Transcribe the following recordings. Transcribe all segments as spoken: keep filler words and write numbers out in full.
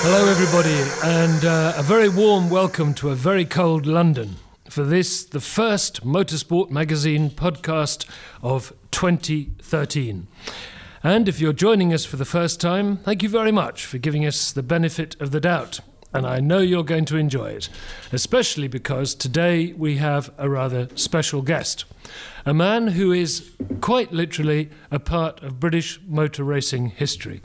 Hello everybody, and uh, a very warm welcome to a very cold London for this, the first Motorsport Magazine podcast of twenty thirteen. And if you're joining us for the first time, thank you very much for giving us the benefit of the doubt. And I know you're going to enjoy it, especially because today we have a rather special guest, a man who is quite literally a part of British motor racing history.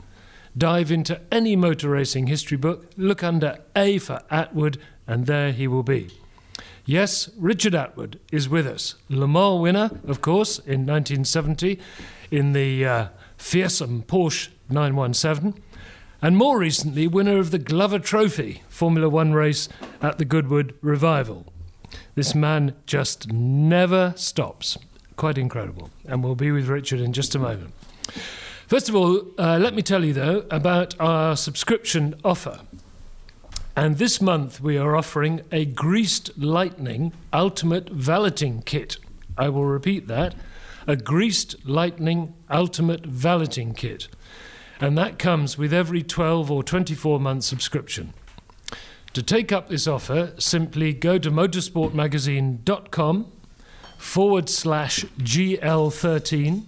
Dive into any motor racing history book, look under A for Attwood, and there he will be. Yes, Richard Attwood is with us, Le Mans winner, of course, in nineteen seventy, in the uh, fearsome Porsche nine one seven, and more recently, winner of the Glover Trophy Formula One race at the Goodwood Revival. This man just never stops. Quite incredible. And we'll be with Richard in just a moment. First of all, uh, let me tell you, though, about our subscription offer. And this month we are offering a Greased Lightning Ultimate Valeting Kit. I will repeat that. A Greased Lightning Ultimate Valeting Kit. And that comes with every twelve or twenty-four month subscription. To take up this offer, simply go to motorsport magazine dot com forward slash G L thirteen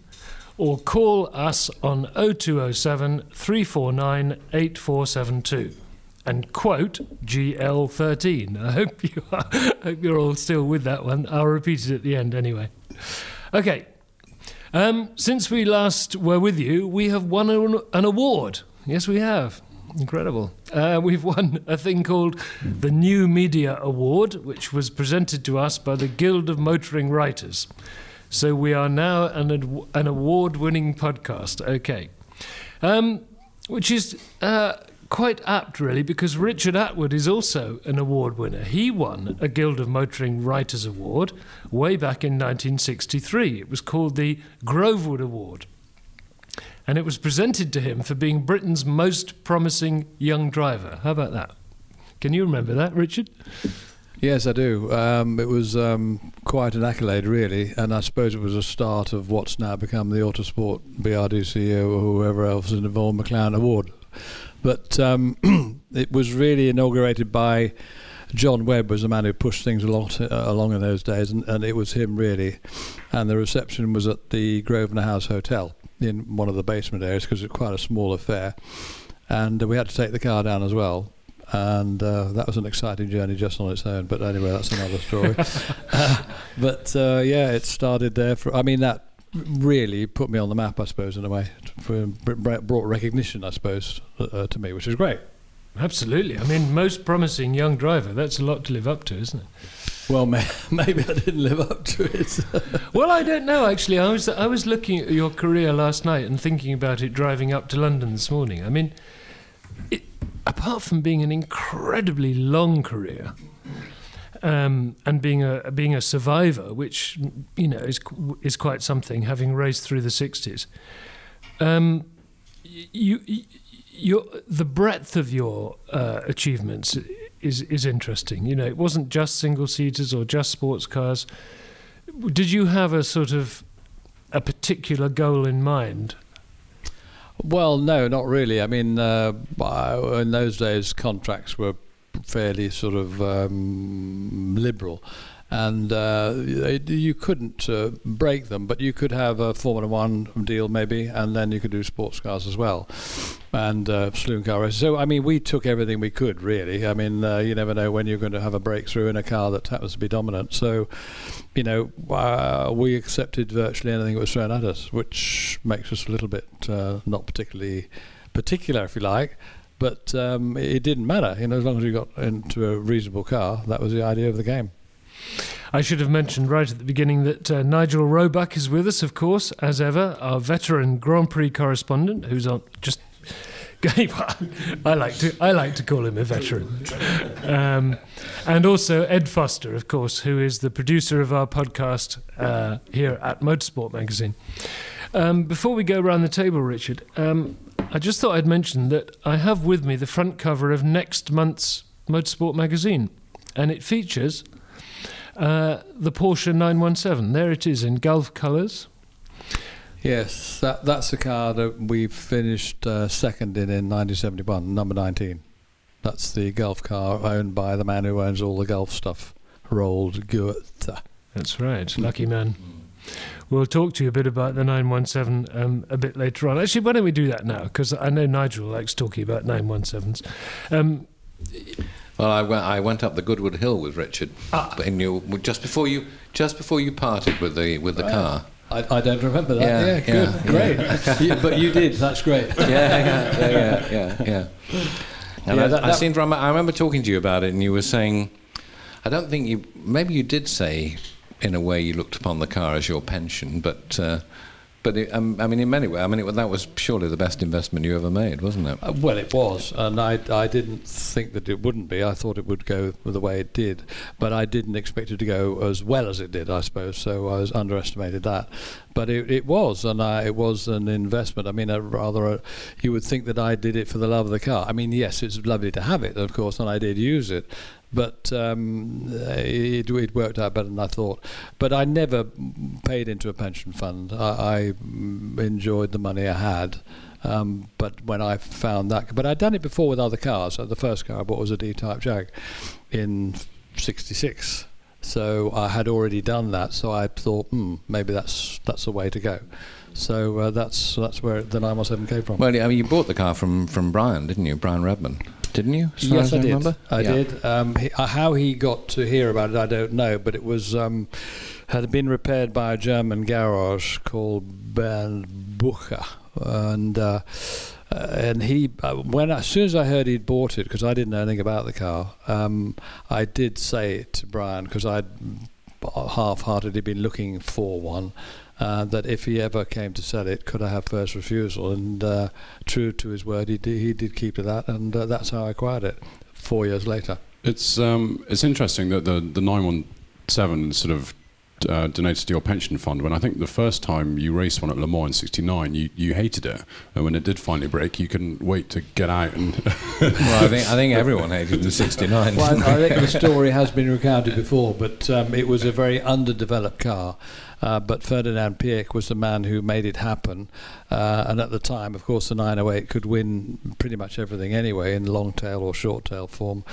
or call us on oh two oh seven, three four nine, eight four seven two and quote G L thirteen. I hope, you are, I hope you're all still with that one. I'll repeat it at the end anyway. Okay. Um, since we last were with you, we have won an, an award. Yes, we have. Incredible. Uh, we've won a thing called the New Media Award, which was presented to us by the Guild of Motoring Writers. So we are now an, an award-winning podcast. Okay. Um, which is uh, quite apt, really, because Richard Attwood is also an award winner. He won a Guild of Motoring Writers Award way back in nineteen sixty-three. It was called the Grovewood Award. And it was presented to him for being Britain's most promising young driver. How about that? Can you remember that, Richard? Yes, I do. Um, it was um, quite an accolade, really, and I suppose it was a start of what's now become the Autosport B R D C O or whoever else in the Vaughan McLaren Award. But um, it was really inaugurated by John Webb, was the man who pushed things a lot uh, along in those days, and, and it was him, really. And the reception was at the Grosvenor House Hotel in one of the basement areas, because it was quite a small affair. And we had to take the car down as well. And uh, that was an exciting journey just on its own. But anyway, that's another story. uh, but uh, yeah, it started there. For I mean, that really put me on the map, I suppose, in a way. For, brought recognition, I suppose, uh, to me, which is great. Absolutely. I mean, most promising young driver, that's a lot to live up to, isn't it? Well, may- maybe I didn't live up to it. Well, I don't know, actually. I was I was looking at your career last night and thinking about it driving up to London this morning. I mean, it, apart from being an incredibly long career um, and being a being a survivor, which, you know, is is quite something, having raced through the sixties, um, you, you Your, the breadth of your uh, achievements is is interesting. You know, it wasn't just single-seaters or just sports cars. Did you have a sort of a particular goal in mind? Well, no, not really. I mean, uh, in those days, contracts were fairly sort of um, liberal. And uh, you couldn't uh, break them, but you could have a Formula One deal maybe, and then you could do sports cars as well, and uh, saloon car races. So I mean, we took everything we could, really. I mean, uh, you never know when you're going to have a breakthrough in a car that happens to be dominant. So, you know, uh, we accepted virtually anything that was thrown at us, which makes us a little bit uh, not particularly particular, if you like. But um, it didn't matter, you know, as long as you got into a reasonable car. That was the idea of the game. I should have mentioned right at the beginning that uh, Nigel Roebuck is with us, of course, as ever, our veteran Grand Prix correspondent, who's on just... I like to I like to call him a veteran. Um, and also Ed Foster, of course, who is the producer of our podcast uh, here at Motorsport Magazine. Um, before we go round the table, Richard, um, I just thought I'd mention that I have with me the front cover of next month's Motorsport Magazine, and it features... uh, the Porsche nine one seven. There it is in Gulf colours. Yes, that, that's the car that we finished uh, second in in nineteen seventy-one, number nineteen. That's the Gulf car owned by the man who owns all the Gulf stuff, Roald Goethe. That's right, lucky man. We'll talk to you a bit about the nine one seven um, a bit later on. Actually, why don't we do that now? Because I know Nigel likes talking about nine one sevens. Um, well, I went, I went up the Goodwood Hill with Richard ah. in your, just before you just before you parted with the with the right. car. I, I don't remember that. Yeah, yeah, good, yeah, great. Yeah. you, but you did. That's great. Yeah, yeah, yeah, yeah, yeah. And yeah, I, that, I that seem to remember. I remember talking to you about it, and you were saying, I don't think you. Maybe you did say. In a way, you looked upon the car as your pension, but uh, but it, um, I mean, in many ways, I mean, it, that was surely the best investment you ever made, wasn't it? Uh, well, it was, and I I didn't think that it wouldn't be. I thought it would go the way it did, but I didn't expect it to go as well as it did, I suppose. So I was underestimated that, but it it was, and I, it was an investment. I mean, a rather, a, you would think that I did it for the love of the car. I mean, yes, it's lovely to have it, of course, and I did use it. But um, it, it worked out better than I thought. But I never paid into a pension fund. I, I enjoyed the money I had. Um, but when I found that... But I'd done it before with other cars. The first car I bought was a D-Type Jag in sixty-six. So I had already done that. So I thought, hmm, maybe that's that's the way to go. So uh, that's that's where the nine one seven came from. Well, I mean, you bought the car from, from Brian, didn't you? Brian Redman. Didn't you? Yes, I, I did. Remember? I yeah. did. Um, he, uh, how he got to hear about it, I don't know, but it was um, had been repaired by a German garage called Bernbucher, and uh, and he uh, when as soon as I heard he'd bought it, because I didn't know anything about the car, um, I did say it to Brian because I'd half-heartedly been looking for one. Uh, that if he ever came to sell it, could I have first refusal? And uh, true to his word, he did, he did keep to that, and uh, that's how I acquired it four years later. It's um, it's interesting that the, the nine one seven sort of uh, donated to your pension fund, when I think the first time you raced one at Le Mans in sixty-nine, you, you hated it, and when it did finally break, you couldn't wait to get out. And well, I think, I think everyone hated the sixty-nine. Well, I, I think the story has been recounted before, but um, it was a very underdeveloped car. Uh, but Ferdinand Pieck was the man who made it happen, uh, and at the time, of course, the nine oh eight could win pretty much everything anyway in long tail or short tail form,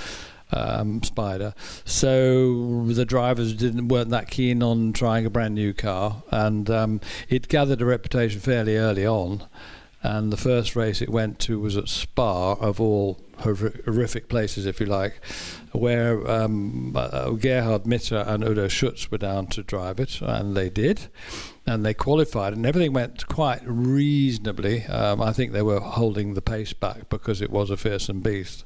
um, Spider. So the drivers didn't weren't that keen on trying a brand new car, and um, it gathered a reputation fairly early on. And the first race it went to was at Spa, of all horrific places, if you like, where um, uh, Gerhard Mitter and Udo Schutz were down to drive it, and they did. And they qualified, and everything went quite reasonably. Um, I think they were holding the pace back because it was a fearsome beast.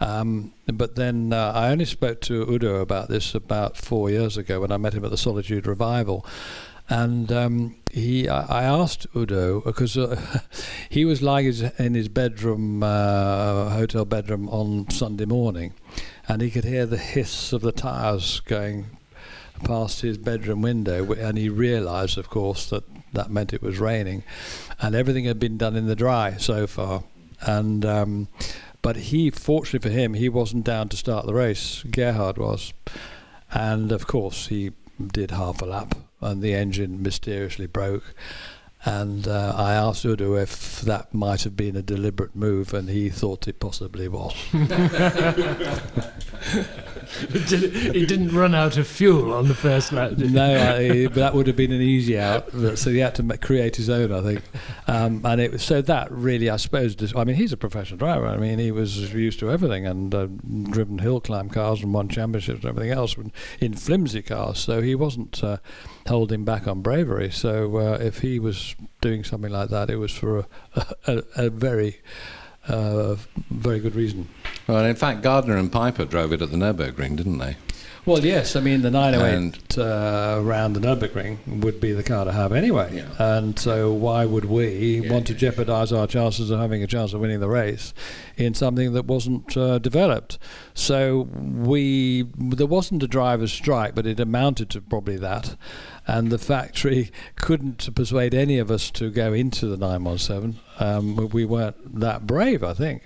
Um, but then uh, I only spoke to Udo about this about four years ago when I met him at the Solitude Revival. And um, he, I asked Udo because uh, he was lying his, in his bedroom, uh, hotel bedroom, on Sunday morning, and he could hear the hiss of the tyres going past his bedroom window, and he realised, of course, that that meant it was raining, and everything had been done in the dry so far, and. Um, but he, fortunately for him, he wasn't down to start the race. Gerhard was, and of course he did half a lap. And the engine mysteriously broke, and uh, I asked Udo if that might have been a deliberate move, and he thought it possibly was. He didn't run out of fuel on the first lap, did he? No, I, that would have been an easy out, so he had to create his own, I think. Um, and it was, so that really, I suppose, I mean, he's a professional driver. I mean, he was used to everything, and uh, driven hill climb cars and won championships and everything else in flimsy cars, so he wasn't uh, holding back on bravery. So uh, if he was doing something like that, it was for a, a, a very... Uh, very good reason. Well, in fact, Gardner and Piper drove it at the Nürburgring, didn't they? Well, yes. I mean, the nine oh eight uh, round the Nürburgring would be the car to have anyway. Yeah. And so why would we yeah, want to jeopardise our chances of having a chance of winning the race in something that wasn't uh, developed? So we there wasn't a driver's strike, but it amounted to probably that. And the factory couldn't persuade any of us to go into the nine one seven. Um, we weren't that brave, I think.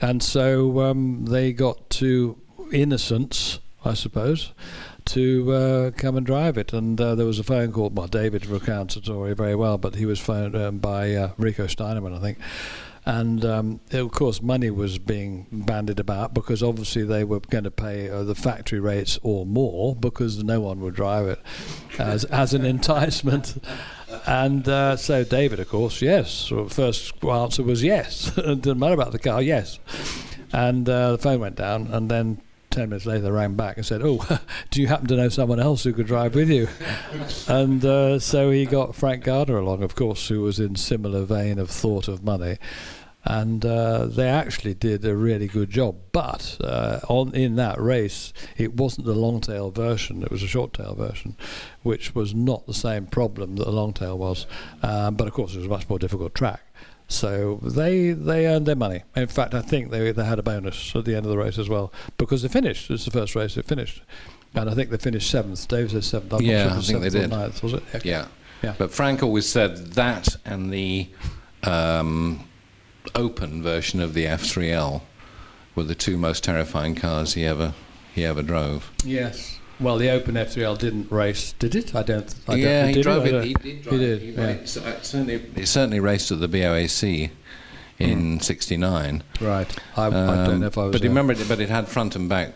And so um, they got to innocence, I suppose, to uh, come and drive it. And uh, there was a phone call. Well, David recounts the story very well, but he was phoned um, by uh, Rico Steinerman, I think. And um, of course, money was being bandied about because obviously they were going to pay uh, the factory rates or more because no one would drive it as, as an enticement. And uh, so David, of course, yes. First answer was yes. It didn't matter about the car, yes. And uh, the phone went down, and then ten minutes later they rang back and said, oh, do you happen to know someone else who could drive with you? And uh, so he got Frank Gardner along, of course, who was in similar vein of thought of money. And uh, they actually did a really good job, but uh, on in that race it wasn't the long tail version, it was a short tail version, which was not the same problem that the long tail was, um, but of course it was a much more difficult track. So they they earned their money. In fact, I think they they had a bonus at the end of the race as well, because they finished. It's the first race they finished, and I think they finished seventh. Dave says seventh. I'm yeah, not sure I think seventh they did. Or ninth, was it? Okay. Yeah, yeah. But Frank always said that, and the um, open version of the F three L were the two most terrifying cars he ever he ever drove. Yes. Well, the open F three L didn't race, did it? I don't. I yeah, don't, he did drove it. it. He did drive he did, it. He yeah. raced, uh, certainly, it certainly raced at the B O A C in mm. sixty-nine. Right. I, um, I don't know if I was. But there. remember, it, but it had front and back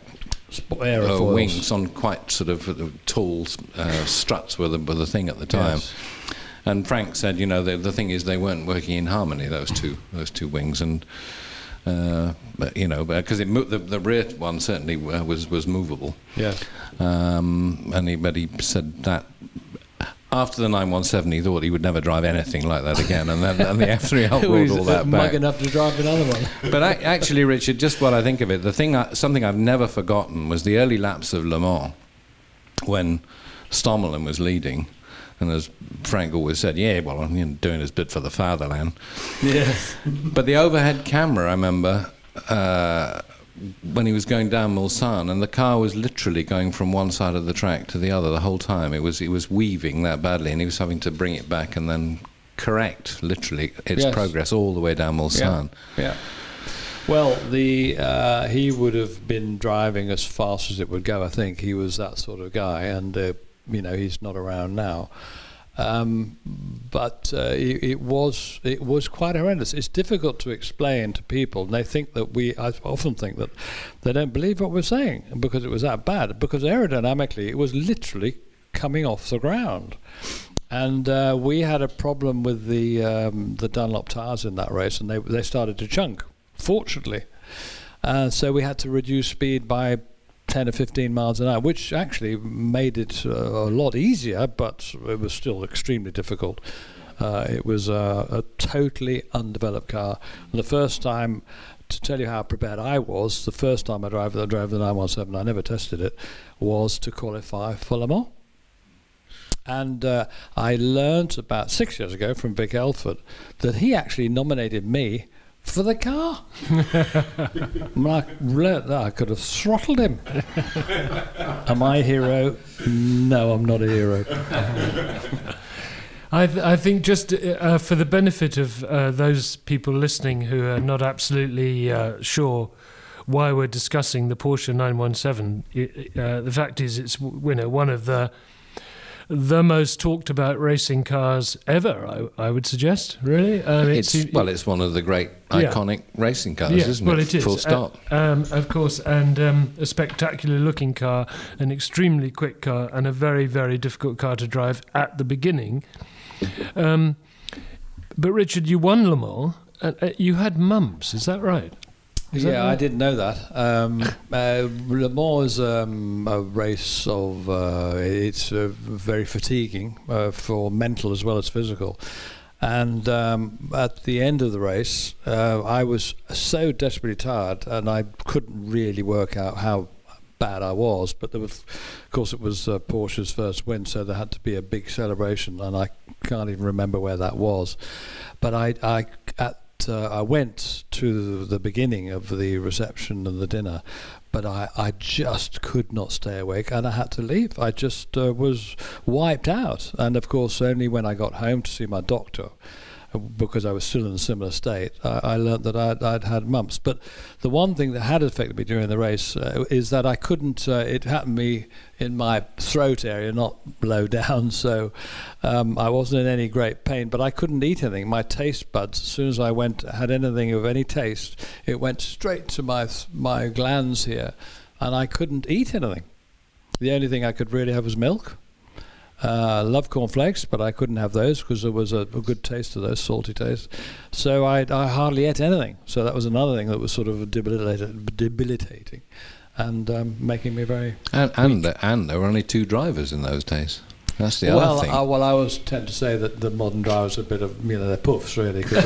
uh, wings on quite sort of uh, tall uh, struts were the, were the thing at the time. Yes. And Frank said, you know, the, the thing is, they weren't working in harmony. Those two, those two wings, and uh, but, you know, because it mo the, the rear one certainly uh, was was movable. Yeah. Um, and he, but he said that after the nine one seven, he thought he would never drive anything like that again, and then and the F three L ruled all that back. Mug enough to drive another one. But I, actually, Richard, just what I think of it, the thing, I, something I've never forgotten was the early laps of Le Mans when Stommelen was leading. And as Frank always said, yeah, well, I'm doing his bit for the fatherland. Yes. But the overhead camera, I remember, uh, when he was going down Mulsanne, and the car was literally going from one side of the track to the other the whole time. It was, it was weaving that badly, and he was having to bring it back and then correct, literally, its yes. progress all the way down Mulsanne. Yeah. yeah. Well, the uh, he would have been driving as fast as it would go, I think. He was that sort of guy, and... Uh, you know, he's not around now, um, but uh, it, it was it was quite horrendous. It's difficult to explain to people, and they think that we. I often think that they don't believe what we're saying because it was that bad. Because aerodynamically, it was literally coming off the ground, and uh, we had a problem with the um, the Dunlop tires in that race, and they they started to chunk. Fortunately, uh, so we had to reduce speed by ten or fifteen miles an hour, which actually made it uh, a lot easier, but it was still extremely difficult. Uh, it was uh, a totally undeveloped car. And the first time, to tell you how prepared I was, the first time I drove, I drove the nine one seven, I never tested it, was to qualify for Le Mans. And uh, I learned about six years ago from Vic Elford that he actually nominated me for the car. I could have throttled him. Am I a hero? No, I'm not a hero. I, th I think just uh, for the benefit of uh, those people listening who are not absolutely uh, sure why we're discussing the Porsche nine one seven, it, uh, the fact is it's you know, one of the the most talked about racing cars ever, I, I would suggest, really. Um, it's, it's, well, it's one of the great yeah. iconic racing cars, yeah. isn't well, it? it is. Full stop. Uh, um, of course, and um, a spectacular looking car, an extremely quick car, and a very, very difficult car to drive at the beginning. Um, but, Richard, you won Le Mans. And, uh, you had mumps, is that right? Is yeah, that right? I didn't know that. Um, uh, Le Mans is um, a race of, uh, it's uh, very fatiguing uh, for mental as well as physical. And um, at the end of the race, uh, I was so desperately tired and I couldn't really work out how bad I was. But there was, of course, it was uh, Porsche's first win, so there had to be a big celebration. And I can't even remember where that was. But I, I at Uh, I went to the beginning of the reception and the dinner, but I, I just could not stay awake and I had to leave. I just uh, was wiped out. And of course, only when I got home to see my doctor because I was still in a similar state, I, I learnt that I'd, I'd had mumps. But the one thing that had affected me during the race uh, is that I couldn't, uh, it happened to me in my throat area, not below down, so um, I wasn't in any great pain, but I couldn't eat anything. My taste buds, as soon as I went, had anything of any taste, it went straight to my, my glands here, and I couldn't eat anything. The only thing I could really have was milk. I uh, love cornflakes, but I couldn't have those because there was a, a good taste to those, salty taste. So I, I hardly ate anything. So that was another thing that was sort of debilitating and um, making me very... And and, the, and there were only two drivers in those days. That's the well, other thing. I, well, I always tend to say that the modern drivers are a bit of, you know, they're puffs, really, cause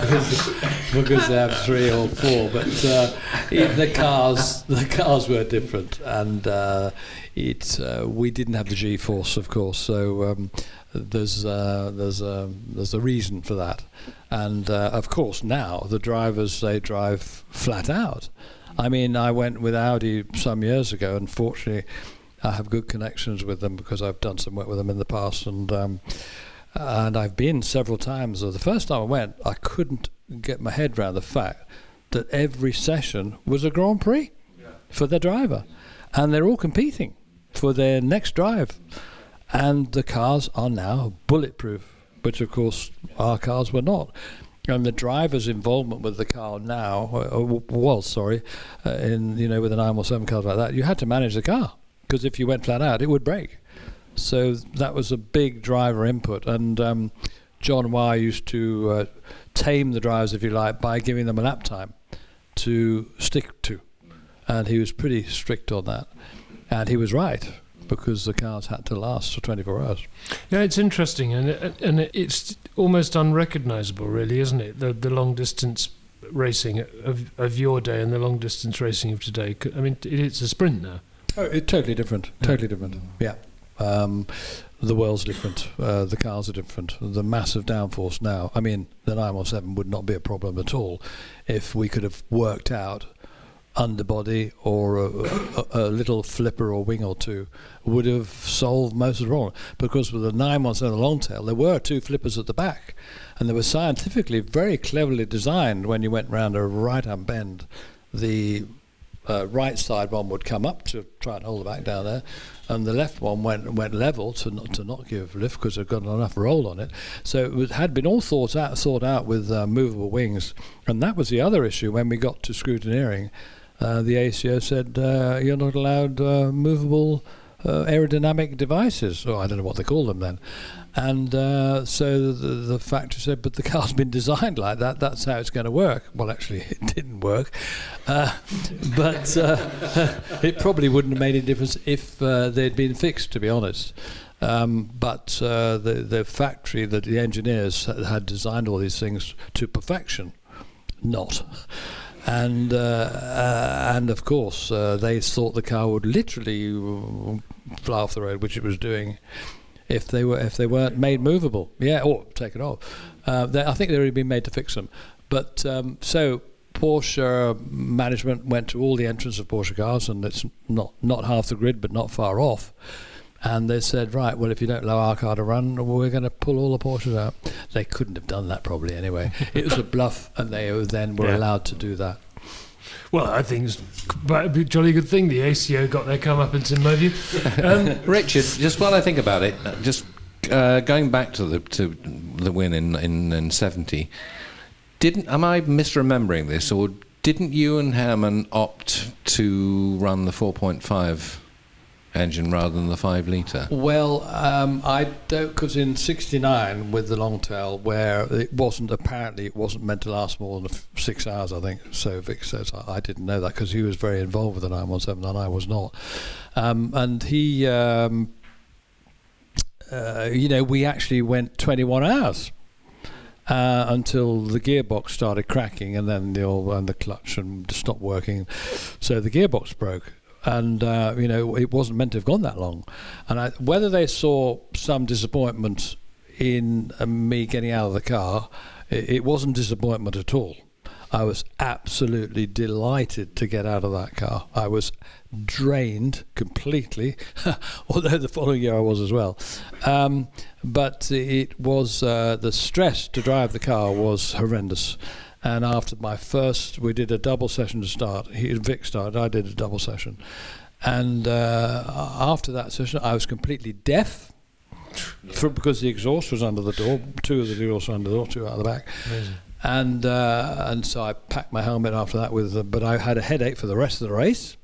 because, because they have three or four. But uh, the cars, the cars were different, and uh, it uh, we didn't have the G-force, of course. So um, there's uh, there's uh, there's a reason for that, and uh, of course now the drivers, they drive flat out. I mean, I went with Audi some years ago, and fortunately, I have good connections with them because I've done some work with them in the past, and um, and I've been several times. The first time I went, I couldn't get my head around the fact that every session was a Grand Prix yeah. for their driver, and they're all competing for their next drive, and the cars are now bulletproof, which of course our cars were not. And the driver's involvement with the car now uh, was, sorry, uh, in you know with a nine one seven car like that, you had to manage the car. Because if you went flat out, it would break. So that was a big driver input. And um, John Wyer used to uh, tame the drivers, if you like, by giving them a lap time to stick to. And he was pretty strict on that. And he was right, because the cars had to last for twenty-four hours. Yeah, it's interesting. And it, and it's almost unrecognizable, really, isn't it? The, the long-distance racing of, of your day and the long-distance racing of today. I mean, it's a sprint now. Oh, it's totally different, totally different, yeah. Um, the world's different, uh, the cars are different, the massive downforce now. I mean, the nine one seven would not be a problem at all if we could have worked out underbody or a, a, a little flipper or wing or two would have solved most of the problem. Because with the nine one seven long tail, there were two flippers at the back, and they were scientifically very cleverly designed. When you went round a right-hand bend, the... Uh, right side one would come up to try and hold the back down there, and the left one went went level to not to not give lift because it got enough roll on it. So it was, had been all thought out thought out with uh, movable wings, and that was the other issue when we got to scrutineering. Uh, the A C O said uh, you're not allowed uh, movable uh, aerodynamic devices. Oh, I don't know what they call them then. And uh, so the, the factory said, but the car's been designed like that, that's how it's going to work. Well, actually, it didn't work. Uh, but uh, it probably wouldn't have made any difference if uh, they'd been fixed, to be honest. Um, but uh, the, the factory, that the engineers had designed all these things to perfection, not. And, uh, uh, and of course, uh, they thought the car would literally fly off the road, which it was doing. If they were, if they weren't made movable, yeah, or taken off, uh, they, I think they would have been made to fix them. But um, so Porsche management went to all the entrants of Porsche cars, and it's not not half the grid, but not far off. And they said, right, well, if you don't allow our car to run, we're going to pull all the Porsches out. They couldn't have done that probably anyway. It was a bluff, and they then were yeah. allowed to do that. Well, I think it's a jolly good thing the A C O got their comeuppance, in my view. Um, Richard, just while I think about it, just uh, going back to the to the win in, in in seventy, didn't am I misremembering this, or didn't you and Herman opt to run the four point five engine rather than the five litre? Well, um, I don't, because in sixty-nine with the long tail, where it wasn't, apparently it wasn't meant to last more than six hours, I think, so Vic says. I, I didn't know that because he was very involved with the nine one seven and I was not. Um, and he, um, uh, you know, we actually went twenty-one hours. Uh, until the gearbox started cracking, and then the oil and the clutch and stopped working, so the gearbox broke. And, uh, you know, it wasn't meant to have gone that long. And I, whether they saw some disappointment in uh, me getting out of the car, it, it wasn't disappointment at all. I was absolutely delighted to get out of that car. I was drained completely, although the following year I was as well. Um, but it was uh, the stress to drive the car was horrendous. And after my first, we did a double session to start. He, Vic started, I did a double session. And uh, after that session, I was completely deaf. Yeah. For, because the exhaust was under the door, two of the exhausts were under the door, two out of the back. Amazing. And uh, and so I packed my helmet after that with, uh, but I had a headache for the rest of the race.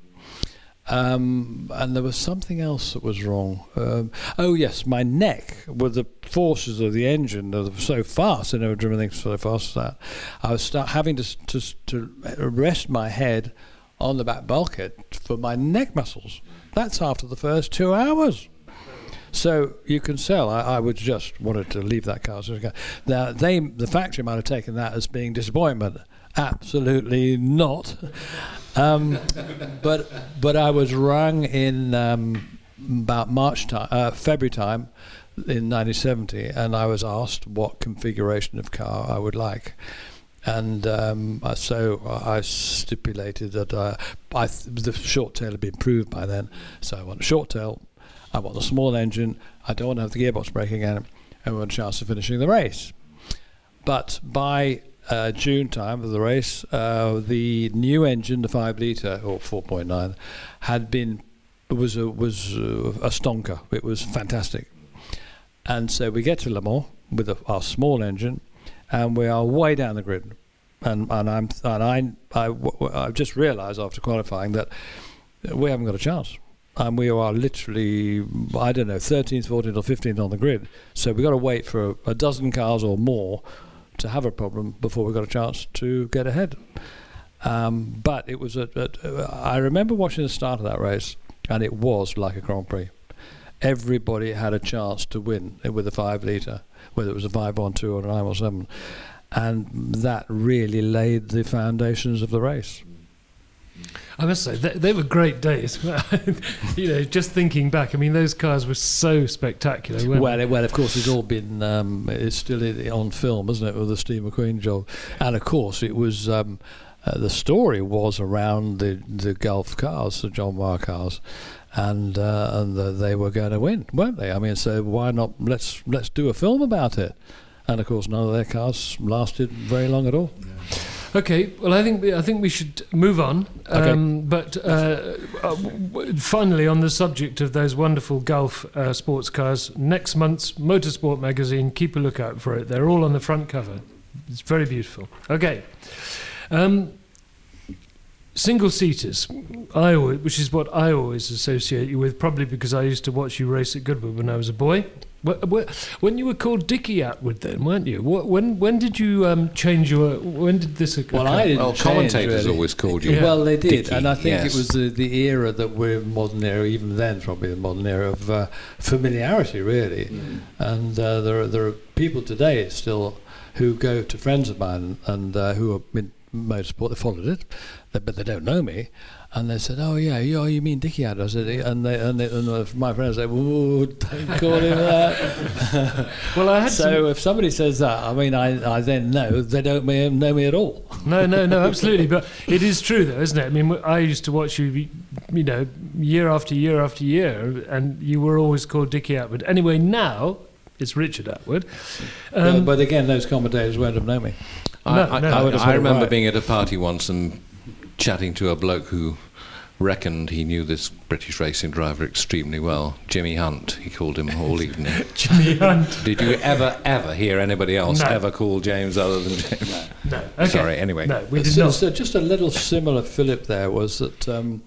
Um, and there was something else that was wrong. Um, oh yes, my neck, with the forces of the engine that were so fast, I never driven anything so fast as that. I was start having to, to, to rest my head on the back bulkhead for my neck muscles. That's after the first two hours. So you can sell. I, I would just wanted to leave that car. Now they, the factory might have taken that as being disappointment. Absolutely not. Um, but but I was rung in um, about March time, uh, February time, in nineteen seventy, and I was asked what configuration of car I would like. And um, so I stipulated that uh, I th the short tail had been improved by then, so I want a short tail. I want a small engine, I don't want to have the gearbox breaking in, and want a chance of finishing the race. But by uh, June time of the race, uh, the new engine, the five litre or four point nine, had been, was, a, was a stonker. It was fantastic. And so we get to Le Mans with a, our small engine, and we are way down the grid. And, and, I'm, and I, I, w I just realised after qualifying that we haven't got a chance. And we are literally, I don't know, thirteenth, fourteenth or fifteenth on the grid. So we've got to wait for a dozen cars or more to have a problem before we've got a chance to get ahead. Um, but it was, a, a, I remember watching the start of that race, and it was like a Grand Prix. Everybody had a chance to win with a five litre, whether it was a five one two or a nine one seven. And that really laid the foundations of the race. I must say, they, they were great days. You know, just thinking back, I mean, those cars were so spectacular. Well, well, of course, it's all been, um, it's still on film, isn't it, with the Steve McQueen job. And, of course, it was, um, uh, the story was around the, the Gulf cars, the John Wyer cars, and, uh, and the, they were going to win, weren't they? I mean, so why not, let's, let's do a film about it. And, of course, none of their cars lasted very long at all. Yeah. Okay, well, I think we, I think we should move on. Okay. Um, but uh, uh, finally, on the subject of those wonderful Gulf uh, sports cars, next month's Motorsport magazine, keep a lookout for it. They're all on the front cover. It's very beautiful. Okay. Um, Single-seaters, I always, which is what I always associate you with, probably because I used to watch you race at Goodwood when I was a boy. When you were called Dickie Attwood, then, weren't you? When when did you um, change your? When did this occur? Well, I didn't. Well, change, commentators really. Always called you. Yeah. Well, they did, Dickie, and I think yes. It was the, the era that we're modern era. Even then, probably the modern era of uh, familiarity, really. Mm. And uh, there are there are people today still who go to friends of mine and uh, who are in motorsport. They followed it, but they don't know me. And they said, "Oh yeah, you, oh, you mean Dickie Attwood?" I said, and they, and, they, and my friends said, "Whoa, don't call him that." Well, I had so if somebody says that, I mean, I, I then know they don't know me at all. No, no, no, absolutely. But it is true, though, isn't it? I mean, I used to watch you, you know, year after year after year, and you were always called Dickie Attwood. Anyway, now it's Richard Attwood. Um, no, but again, those commentators won't have known me. I, no, I, no, I, I, I remember right. being at a party once and chatting to a bloke who reckoned he knew this British racing driver extremely well, Jimmy Hunt, he called him all evening. Jimmy Hunt. Did you ever, ever hear anybody else no. ever call James other than James? No. no. Okay. Sorry, anyway. No, we did so, not. So just a little similar fillip there was that um,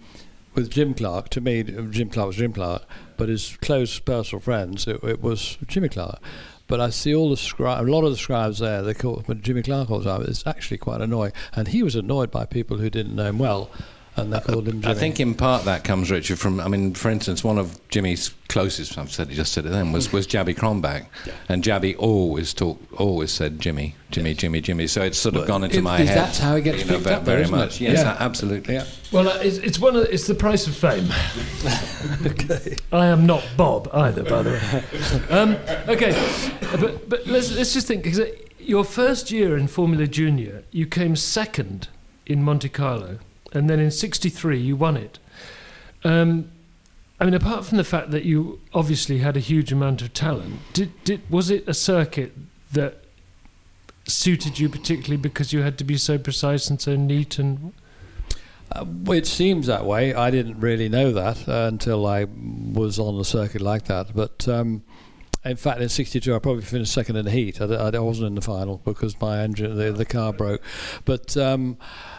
with Jim Clark, to me, Jim Clark was Jim Clark, but his close personal friends, it, it was Jimmy Clark. But I see all the scribes, a lot of the scribes there, they call Jimmy Clark all the time. It's actually quite annoying. And he was annoyed by people who didn't know him well, and they called him Jimmy. I think in part that comes, Richard, from, I mean, for instance, one of Jimmy's closest, I've said, he just said it then, was, was Jabby Cronbach. Yeah. And Jabby always talked, always said Jimmy, Jimmy, yes. Jimmy, Jimmy. So it's sort of well, gone into it, my head. That's how it gets you know, picked up, very isn't much. It? Yes, yeah. absolutely. Yeah. Well, uh, it's, it's, one of, it's the price of fame. Okay. I am not Bob either, by the way. Um, okay, but, but let's, let's just think, because Your first year in Formula Junior, you came second in Monte Carlo, and then in sixty-three you won it. Um, I mean, apart from the fact that you obviously had a huge amount of talent, did, did was it a circuit that suited you particularly because you had to be so precise and so neat? And uh, well, it seems that way. I didn't really know that uh, until I was on a circuit like that. But um, in fact, in sixty-two, I probably finished second in the heat. I, I wasn't in the final because my engine, the, the car broke. But um,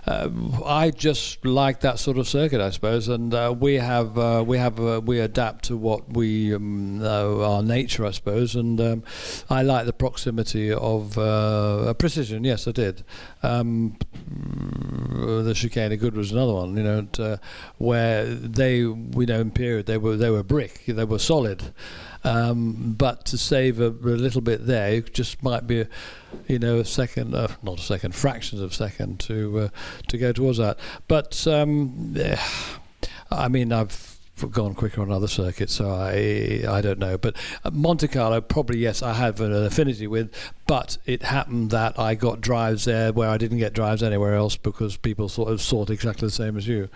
uh, I just like that sort of circuit, I suppose. And uh, we have, uh, we have, uh, we adapt to what we um, uh, our nature, I suppose. And um, I like the proximity of uh, precision. Yes, I did. Um, the chicane at Goodwood was another one, you know, and, uh, where they, you know, in period they were they were brick, they were solid. Um, but to save a, a little bit there, it just might be, a, you know, a second, uh, not a second, fractions of a second to uh, to go towards that. But um, I mean, I've gone quicker on other circuits, so I I don't know. But Monte Carlo, probably yes, I have an affinity with. But it happened that I got drives there where I didn't get drives anywhere else because people sort of thought exactly the same as you.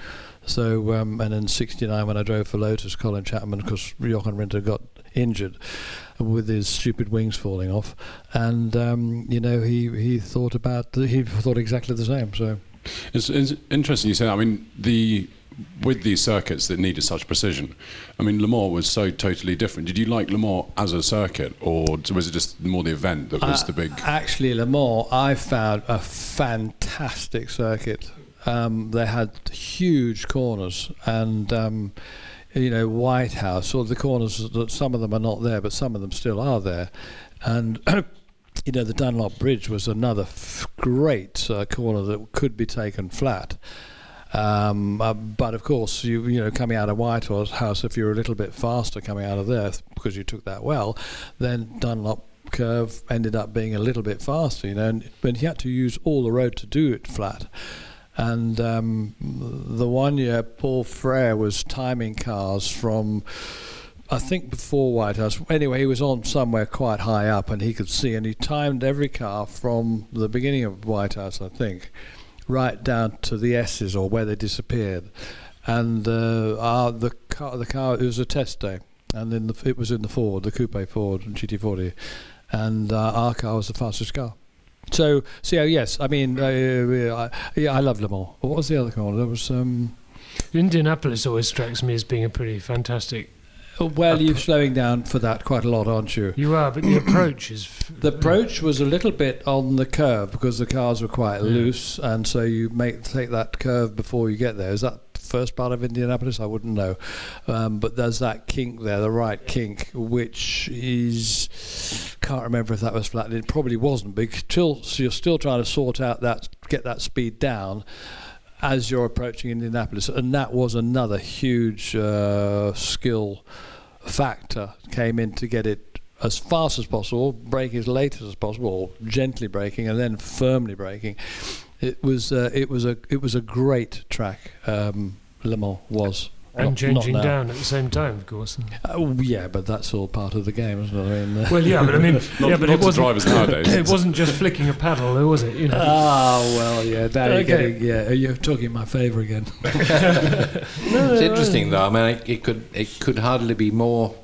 So um, and in sixty-nine when I drove for Lotus, Colin Chapman, because Jochen Rinter got injured with his stupid wings falling off, and um, you know, he he thought about the, he thought exactly the same. So it's, it's interesting you say that. I mean, the with these circuits that needed such precision, I mean, Le Mans was so totally different. Did you like Le Mans as a circuit, or was it just more the event that was uh, the big? Actually, Le Mans, I found a fantastic circuit. Um, they had huge corners and. Um, you know, White House, or the corners that some of them are not there, but some of them still are there. And, you know, the Dunlop Bridge was another f great uh, corner that could be taken flat. Um, uh, but, of course, you you know, coming out of White House, if you're a little bit faster coming out of there, because you took that well, then Dunlop curve ended up being a little bit faster, you know, and, and you had to use all the road to do it flat. And um, the one year Paul Frere was timing cars from, I think before White House, anyway he was on somewhere quite high up and he could see, and he timed every car from the beginning of White House, I think, right down to the S's or where they disappeared. And uh, our, the, car, the car, it was a test day, and in the, it was in the Ford, the coupe Ford G T forty, and uh, our car was the fastest car. So, so yes, I mean, uh, I, I love Le Mans. What was the other corner? There was um, Indianapolis. Always strikes me as being a pretty fantastic. Well, you're slowing down for that quite a lot, aren't you? You are, but the approach is. The approach was a little bit on the curve because the cars were quite yeah. loose, and so you make take that curve before you get there. Is that the first part of Indianapolis? I wouldn't know, um, but there's that kink there, the right kink, which is. Can't remember if that was flat. It probably wasn't, because till, so you're still trying to sort out that, get that speed down as you're approaching Indianapolis, and that was another huge uh, skill factor. Came in to get it as fast as possible, brake as late as possible, or gently braking and then firmly braking. It was uh, it was a it was a great track. Um, Le Mans was. And not, changing not down at the same time, of course. Uh, yeah, but that's all part of the game, isn't it? I mean, well, yeah, but I mean, not, yeah, but it wasn't drivers nowadays. It wasn't just flicking a paddle, though, was it? You know. Ah, well, yeah. Now okay. You're getting, yeah, you're talking my favour again. no, it's interesting, though. I mean, it could it could hardly be more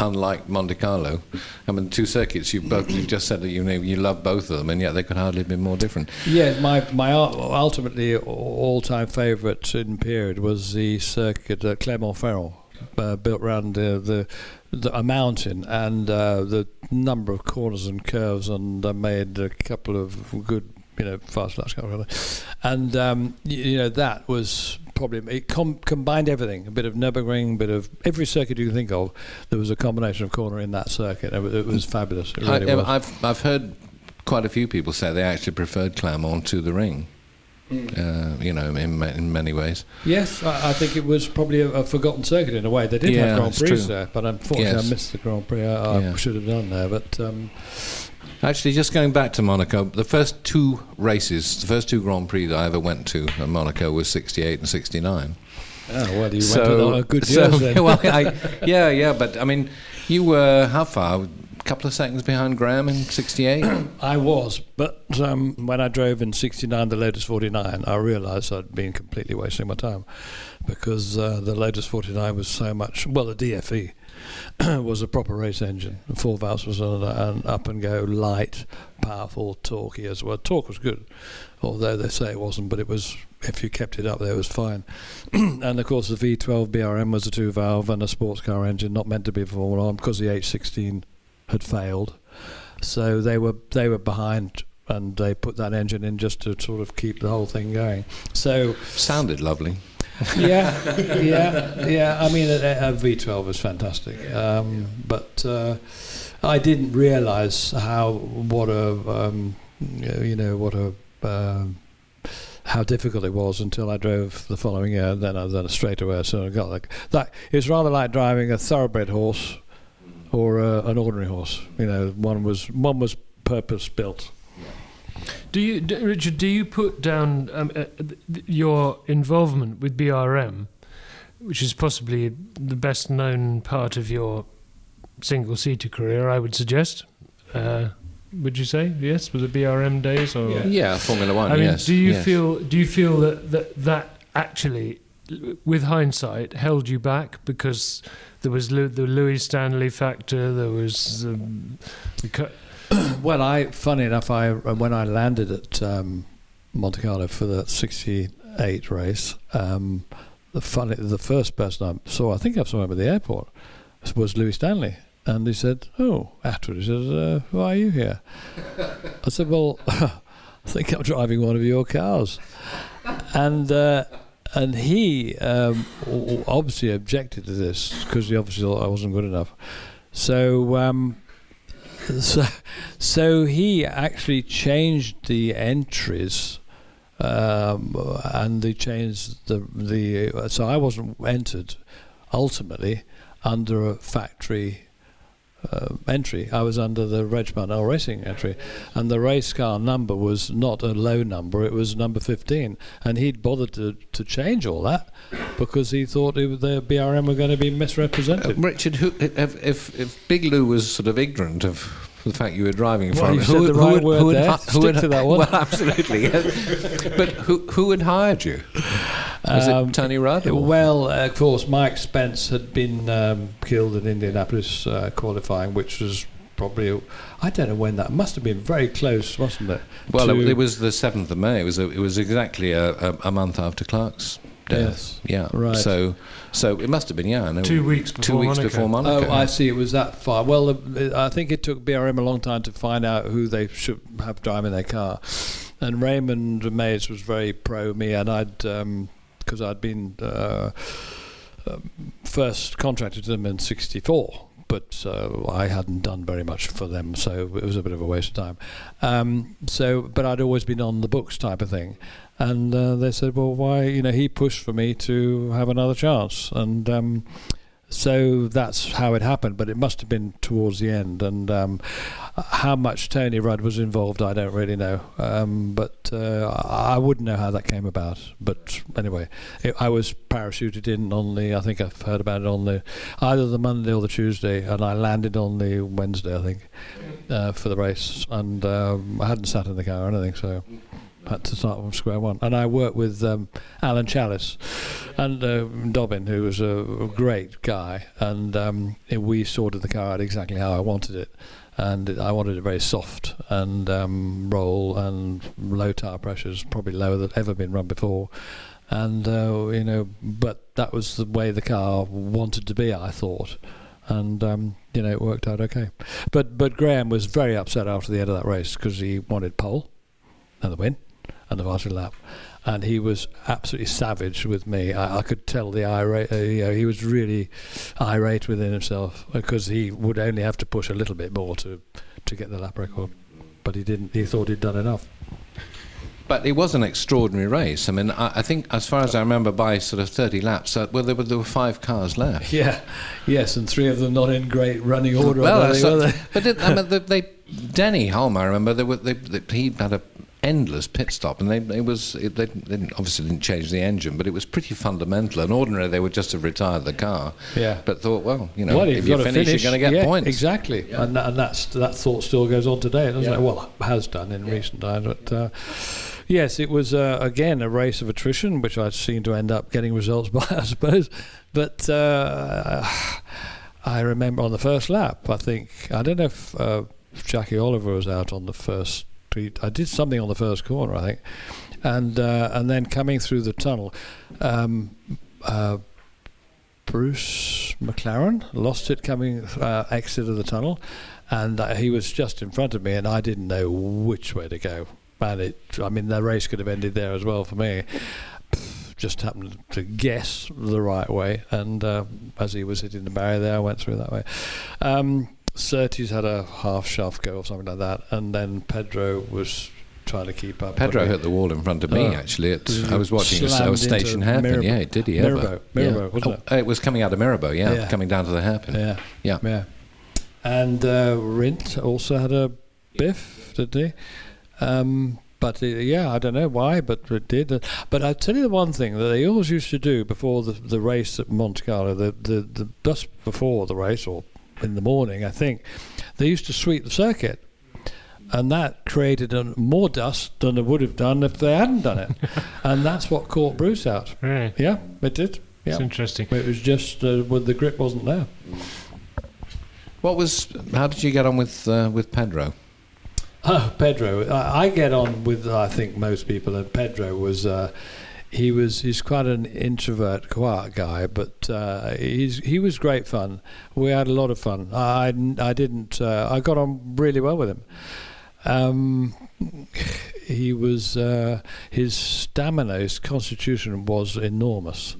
unlike Monte Carlo. I mean, two circuits. You both you've just said that you know you love both of them, and yet they could hardly be more different. Yeah, my my ultimately all-time favourite in period was the circuit at Clermont-Ferrand, uh, built around uh, the, the a mountain, and uh, the number of corners and curves, and I made a couple of good, you know, fast laps, and um, you, you know that was. Probably it com combined everything, a bit of Nürburgring, a bit of every circuit you can think of. There was a combination of corner in that circuit. It was, it was fabulous. It really I, was. I've I've heard quite a few people say they actually preferred Clermont to the ring. Mm. Uh, you know, in in many ways. Yes, I, I think it was probably a, a forgotten circuit in a way. They did yeah, have Grand Prix there, but unfortunately yes. I missed the Grand Prix. I, I yeah. should have done there, but. Um, Actually, just going back to Monaco, the first two races, the first two Grand Prix that I ever went to in Monaco was sixty-eight and sixty-nine. Oh, well, you so, went to a good years so, then. Well, I, yeah, yeah, but, I mean, you were, how far? couple of seconds behind Graham in sixty-eight? I was, but um, when I drove in sixty-nine the Lotus forty-nine, I realised I'd been completely wasting my time, because uh, the Lotus forty-nine was so much, well, the D F E was a proper race engine. Four valves was on an up-and-go, light, powerful, torquey as well. Torque was good, although they say it wasn't, but it was, if you kept it up there, it was fine. And, of course, the V twelve B R M was a two-valve and a sports car engine, not meant to be for Formula One, because the H sixteen had failed. So they were they were behind, and they put that engine in just to sort of keep the whole thing going. So sounded lovely. yeah, yeah, yeah. I mean, a, a V twelve was fantastic, um, yeah. but uh, I didn't realise how what a um, you know what a uh, how difficult it was until I drove the following year. Then I then straight away, so I got like that. It was rather like driving a thoroughbred horse or uh, an ordinary horse. You know, one was one was purpose built. Do you, do, Richard, do you put down um, uh, th your involvement with B R M, which is possibly the best known part of your single-seater career, I would suggest? Uh, would you say yes? Was it B R M days or yeah, yeah Formula One? I mean, yes, do you yes. feel do you feel that, that that actually, with hindsight, held you back because there was Lu the Louis Stanley factor, there was um, the cut. Well, I, funny enough, I when I landed at um, Monte Carlo for the sixty-eight race, um, the funny, the first person I saw, I think I saw him at the airport, was Louis Stanley, and he said, "Oh, Attwood," he said, uh, "Why are you here?" I said, "Well, I think I'm driving one of your cars," and. Uh, And he um, obviously objected to this because he obviously thought I wasn't good enough. So, um, so, so he actually changed the entries, um, and they changed the the. So I wasn't entered ultimately under a factory uh, entry. I was under the Regman L Racing entry, and the race car number was not a low number, it was number fifteen, and he'd bothered to, to change all that because he thought it, the B R M were going to be misrepresented. Uh, Richard, who, if, if, if Big Lou was sort of ignorant of the fact you were driving from, well, you said who, the right who, word who there, who would, to that one. Well, absolutely, yes. But who, who had hired you? Was um, it Tony Rudd? Or? Well, uh, of course, Mike Spence had been um, killed in Indianapolis uh, qualifying, which was probably, I don't know when that, must have been very close, wasn't it? Well, it, it was the seventh of May, it was, a, it was exactly a, a, a month after Clark's death. Yes. Yeah, right. So, so it must have been, yeah. No, two weeks, before, two weeks Monaco. before Monaco. Oh, I see, it was that far. Well, uh, I think it took B R M a long time to find out who they should have driving their car. And Raymond Mays was very pro me, and I'd, um, because I'd been uh, um, first contracted to them in sixty-four, but uh, I hadn't done very much for them, so it was a bit of a waste of time. Um, so, but I'd always been on the books type of thing. And uh, they said, well, why, you know, he pushed for me to have another chance. And um, so that's how it happened, but it must have been towards the end. And um, how much Tony Rudd was involved, I don't really know. Um, but uh, I wouldn't know how that came about. But anyway, it, I was parachuted in on the, I think I've heard about it, on the either the Monday or the Tuesday, and I landed on the Wednesday, I think, uh, for the race. And um, I hadn't sat in the car or anything, so... had to start from square one. And I worked with um, Alan Challis and uh, Dobbin, who was a great guy, and um, we sorted the car out exactly how I wanted it. And it, I wanted it very soft and um, roll and low tire pressures, probably lower than ever been run before. And, uh, you know, but that was the way the car wanted to be, I thought. And um, you know, it worked out okay. But, but Graham was very upset after the end of that race because he wanted pole and the win. And the final lap, and he was absolutely savage with me. I, I could tell the irate. Uh, you know, he was really irate within himself because he would only have to push a little bit more to to get the lap record, but he didn't. He thought he'd done enough. But it was an extraordinary race. I mean, I, I think, as far as I remember, by sort of thirty laps, uh, well, there were, there were five cars left. Yeah, yes, and three of them not in great running order. Well, I think, so, were they? But it, I mean, they, they, Denny Hulme, I remember, they were, they, they, he had a endless pit stop, and they, it was it, they, they didn't, obviously didn't change the engine, but it was pretty fundamental. And ordinarily they would just have retired the car, yeah. But thought, well, you know, well, if, if you finish, finish, you're going to get yeah, points. Exactly, yeah. and, and that's that thought still goes on today, doesn't yeah. it? Well, it has done in yeah. recent times, but uh, yes, it was uh, again a race of attrition, which I seemed to end up getting results by, I suppose. But uh, I remember on the first lap, I think I don't know if uh, Jackie Oliver was out on the first. I did something on the first corner, I think, and uh, and then coming through the tunnel, um, uh, Bruce McLaren lost it coming uh, exit of the tunnel, and uh, he was just in front of me, and I didn't know which way to go. And it, I mean, the race could have ended there as well for me. Just happened to guess the right way, and uh, as he was hitting the barrier there, I went through that way. Um, Surtees had a half shaft go or something like that, and then Pedro was trying to keep up. Pedro hit the wall in front of me, oh. actually. It, I was watching a, a station happen. Yeah, did he ever? Mirabeau, Mirabeau, yeah. wasn't oh, it? It was coming out of Mirabeau, yeah, yeah. coming down to the hairpin. Yeah. yeah. yeah. And uh, Rint also had a biff, didn't he? Um, but, uh, yeah, I don't know why, but it did. But I'll tell you the one thing that they always used to do before the, the race at Monte Carlo, the, the, the, just before the race, or in the morning, I think, they used to sweep the circuit, and that created an, more dust than it would have done if they hadn't done it, and that's what caught Bruce out. Right. Yeah, it did. Yeah. It's interesting. It was just uh, well, the grip wasn't there. What was? How did you get on with uh, with Pedro? Oh, Pedro, I, I get on with I think most people, and Pedro was. Uh, He was he's quite an introvert, quiet guy, but uh, he's he was great fun. We had a lot of fun. I, I didn't uh, I got on really well with him. Um, he was uh, his stamina, his constitution was enormous,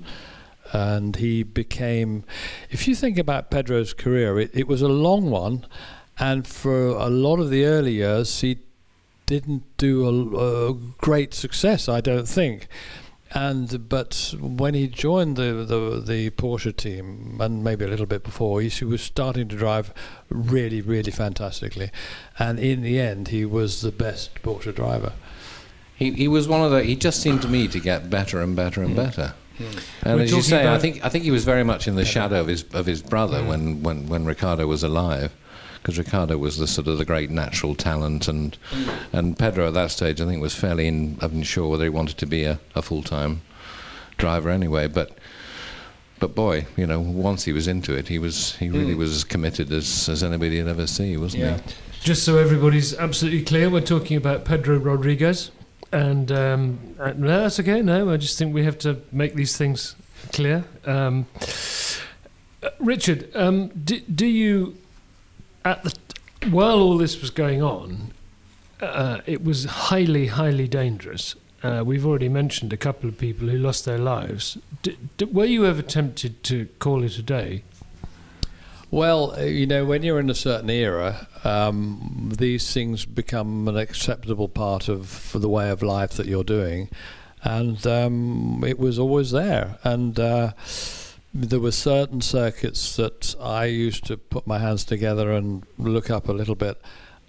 and he became. If you think about Pedro's career, it, it was a long one, and for a lot of the early years, he didn't do a, a great success, I don't think. And but when he joined the, the the Porsche team, and maybe a little bit before, he was starting to drive really, really fantastically, and in the end, he was the best Porsche driver. He he was one of the. He just seemed to me to get better and better and mm. better. Mm. And We're as you say, I think I think he was very much in the shadow of his of his brother mm. when when when Ricardo was alive. Because Ricardo was the sort of the great natural talent, and and Pedro at that stage I think was fairly in, unsure whether he wanted to be a, a full-time driver anyway. But but boy, you know, once he was into it, he was he really mm. was as committed as as anybody had ever seen, wasn't yeah. he? Just so everybody's absolutely clear, we're talking about Pedro Rodriguez, and um, uh, no, that's okay. No, I just think we have to make these things clear. Um, uh, Richard, um, do, do you? At the, while all this was going on, uh, it was highly, highly dangerous. Uh, we've already mentioned a couple of people who lost their lives. D d were you ever tempted to call it a day? Well, you know, when you're in a certain era, um, these things become an acceptable part of the way of life that you're doing. And um, it was always there. And... Uh, there were certain circuits that I used to put my hands together and look up a little bit,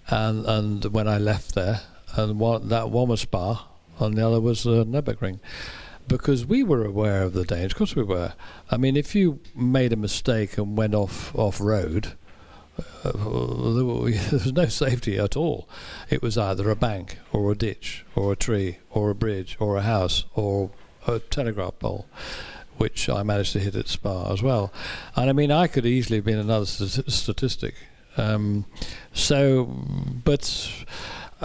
and and when I left there, and one, that one was Spa, and the other was uh, Nürburgring, because we were aware of the danger. Of course we were. I mean, if you made a mistake and went off off road, uh, there was no safety at all. It was either a bank or a ditch or a tree or a bridge or a house or a telegraph pole, which I managed to hit at Spa as well. And I mean, I could easily have been another st statistic. Um, so, but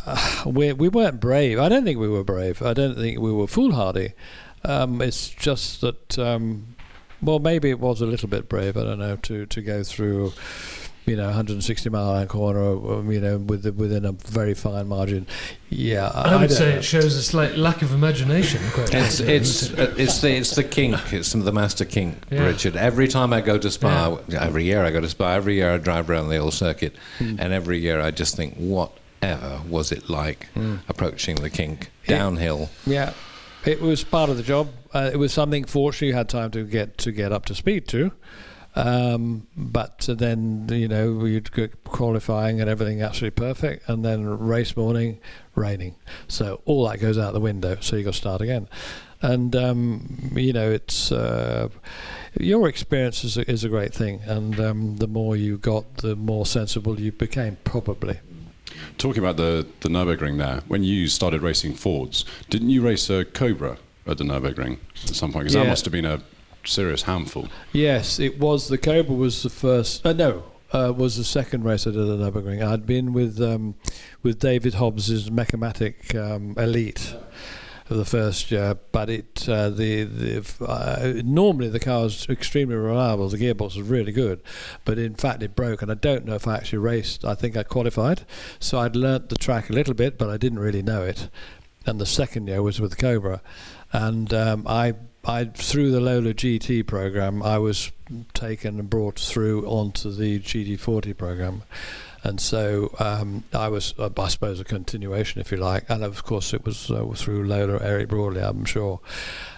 uh, we, we weren't brave. I don't think we were brave. I don't think we were foolhardy. Um, it's just that, um, well, maybe it was a little bit brave, I don't know, to, to go through, you know, one hundred sixty mile an hour corner, you know, with the, within a very fine margin. Yeah, I, I would I say know. It shows a slight lack of imagination. Quite it's it's uh, it's the it's the kink. It's the master kink, yeah. Richard. Every time I go to Spa, yeah. every year I go to Spa. Every year I drive around the old circuit, mm. and every year I just think, whatever was it like mm. approaching the kink yeah. downhill? Yeah, it was part of the job. Uh, it was something fortunately you had time to get to get up to speed to. Um, but then, you know, we'd get qualifying and everything absolutely perfect, and then race morning, raining. So all that goes out the window, so you've got to start again. And, um, you know, it's uh, your experience is a, is a great thing, and um, the more you got, the more sensible you became, probably. Talking about the, the Nürburgring there, when you started racing Fords, didn't you race a Cobra at the Nürburgring at some point? Because yeah. that must have been a serious handful. Yes, it was. The Cobra was the first, uh, no, uh, was the second race I did at the Nürburgring. I'd been with um, with David Hobbs's Mechomatic um, Elite for the first year, but it uh, the, the uh, normally the car was extremely reliable, the gearbox was really good, but in fact it broke, and I don't know if I actually raced. I think I qualified, so I'd learnt the track a little bit, but I didn't really know it. And the second year was with Cobra, and um, I I, through the Lola G T program, I was taken and brought through onto the G T forty program, and so um, I was, uh, I suppose, a continuation, if you like, and of course it was uh, through Lola, Eric Broadley, I'm sure.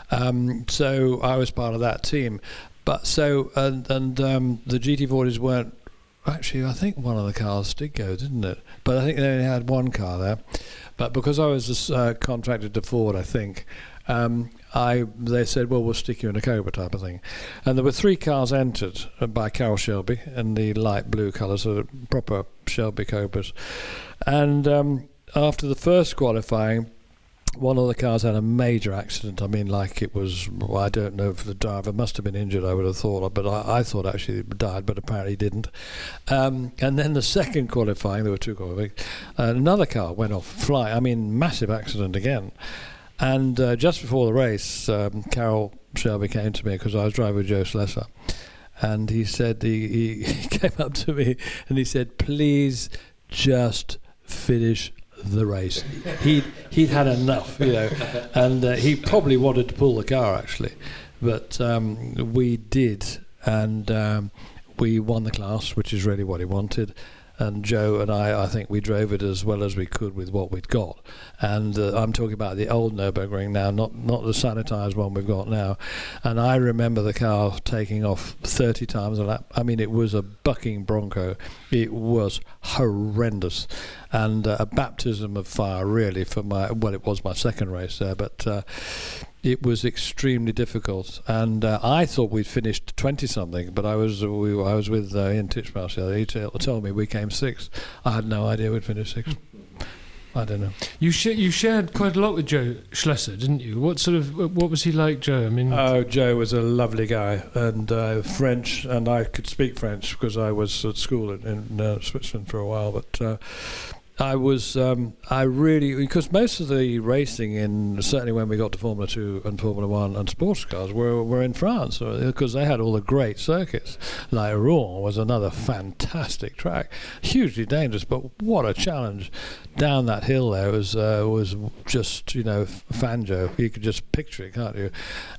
Um, so I was part of that team, but so and and um, the G T forties weren't actually. I think one of the cars did go, didn't it? But I think they only had one car there. But because I was uh, contracted to Ford, I think. Um, I, they said, well, we'll stick you in a Cobra type of thing. And there were three cars entered by Carol Shelby in the light blue colours, so proper Shelby Cobras. And um, after the first qualifying, one of the cars had a major accident. I mean, like it was, well, I don't know if the driver must have been injured, I would have thought, but I, I thought actually he died, but apparently he didn't. Um, and then the second qualifying, there were two qualifying, another car went off flying. I mean, massive accident again. And uh, just before the race, um, Carol Shelby came to me because I was driving with Joe Slesser, and he said he, he came up to me and he said, "Please, just finish the race." He he'd had enough, you know, and uh, he probably wanted to pull the car actually, but um, we did, and um, we won the class, which is really what he wanted. And Joe and I, I think we drove it as well as we could with what we'd got. And uh, I'm talking about the old Nürburgring now, not not the sanitised one we've got now. And I remember the car taking off thirty times a lap. I mean, it was a bucking bronco. It was horrendous. And uh, a baptism of fire, really, for my, well, it was my second race there, but uh, it was extremely difficult. And uh, I thought we'd finished twenty something, but I was we, I was with uh, Ian Titchmarsh the other day. He told me we came sixth. I had no idea we'd finished sixth. I don't know. You sh you shared quite a lot with Joe Schlesser, didn't you? What sort of what was he like, Joe? I mean, oh, Joe was a lovely guy, and uh, French, and I could speak French because I was at school in, in uh, Switzerland for a while. But uh, I was um, I really, because most of the racing in, certainly when we got to Formula Two and Formula One and sports cars, were were in France, because they had all the great circuits. Like Rouen was another fantastic track, hugely dangerous, but what a challenge. Down that hill there was uh, was just, you know, Fanjo. You could just picture it, can't you?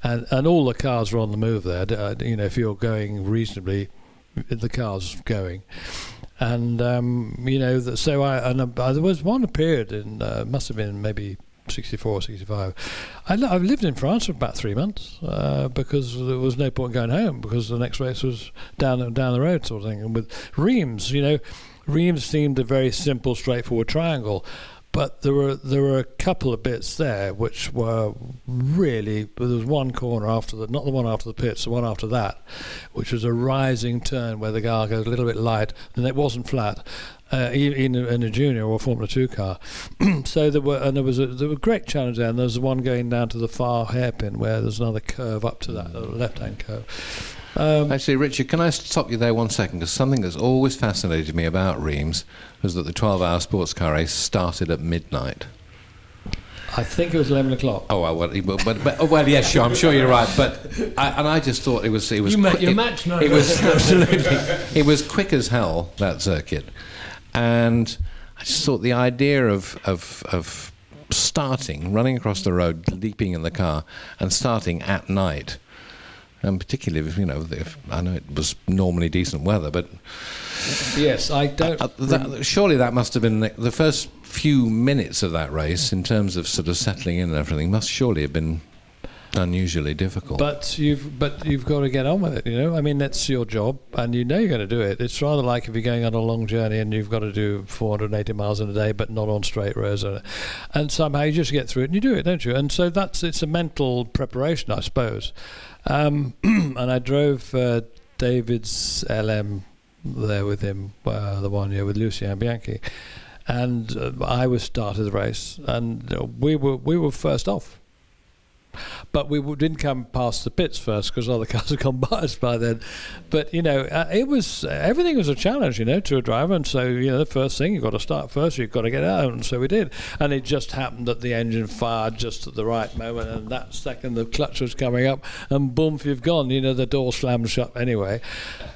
And and all the cars were on the move there. Uh, you know, if you're going reasonably, the car's going. And um, you know, the, so I and uh, there was one period in uh, must have been maybe sixty-four, sixty-five. I li I've lived in France for about three months uh, because there was no point going home because the next race was down down the road, sort of thing. And with Reims, you know. Reims seemed a very simple, straightforward triangle, but there were there were a couple of bits there which were really. There was one corner after the, not the one after the pits, the one after that, which was a rising turn where the car goes a little bit light, and it wasn't flat, uh, even in a junior or Formula Two car. So there were, and there was a there were great challenge there, and there was one going down to the far hairpin where there's another curve up to that, a left-hand curve. Um, Actually, Richard, can I stop you there one second? Because something that's always fascinated me about Reims was that the twelve-hour sports car race started at midnight. I think it was eleven o'clock. Oh well, but, but, but, well, yes, sure, I'm sure you're right. But I, and I just thought it was it was you met your match night. It was absolutely it was quick as hell, that circuit, and I just thought the idea of of of starting, running across the road, leaping in the car, and starting at night. And particularly, if, you know, if, I know it was normally decent weather, but yes, I don't. Uh, that, surely that must have been the, the first few minutes of that race, in terms of sort of settling in and everything, must surely have been unusually difficult. But you've but you've got to get on with it, you know. I mean, that's your job, and you know you're going to do it. It's rather like if you're going on a long journey and you've got to do four hundred eighty miles in a day, but not on straight roads, and somehow you just get through it and you do it, don't you? And so that's it's a mental preparation, I suppose. Um, and I drove uh, David's L M there with him uh, the one year with Lucien Bianchi, and uh, I was start of the race, and uh, we were we were first off. But we didn't come past the pits first because all the cars had gone by us by then. But, you know, uh, it was, everything was a challenge, you know, to a driver. And so, you know, the first thing, you've got to start first, you've got to get out. And so we did. And it just happened that the engine fired just at the right moment. And that second, the clutch was coming up. And boom, you've gone. You know, the door slammed shut anyway.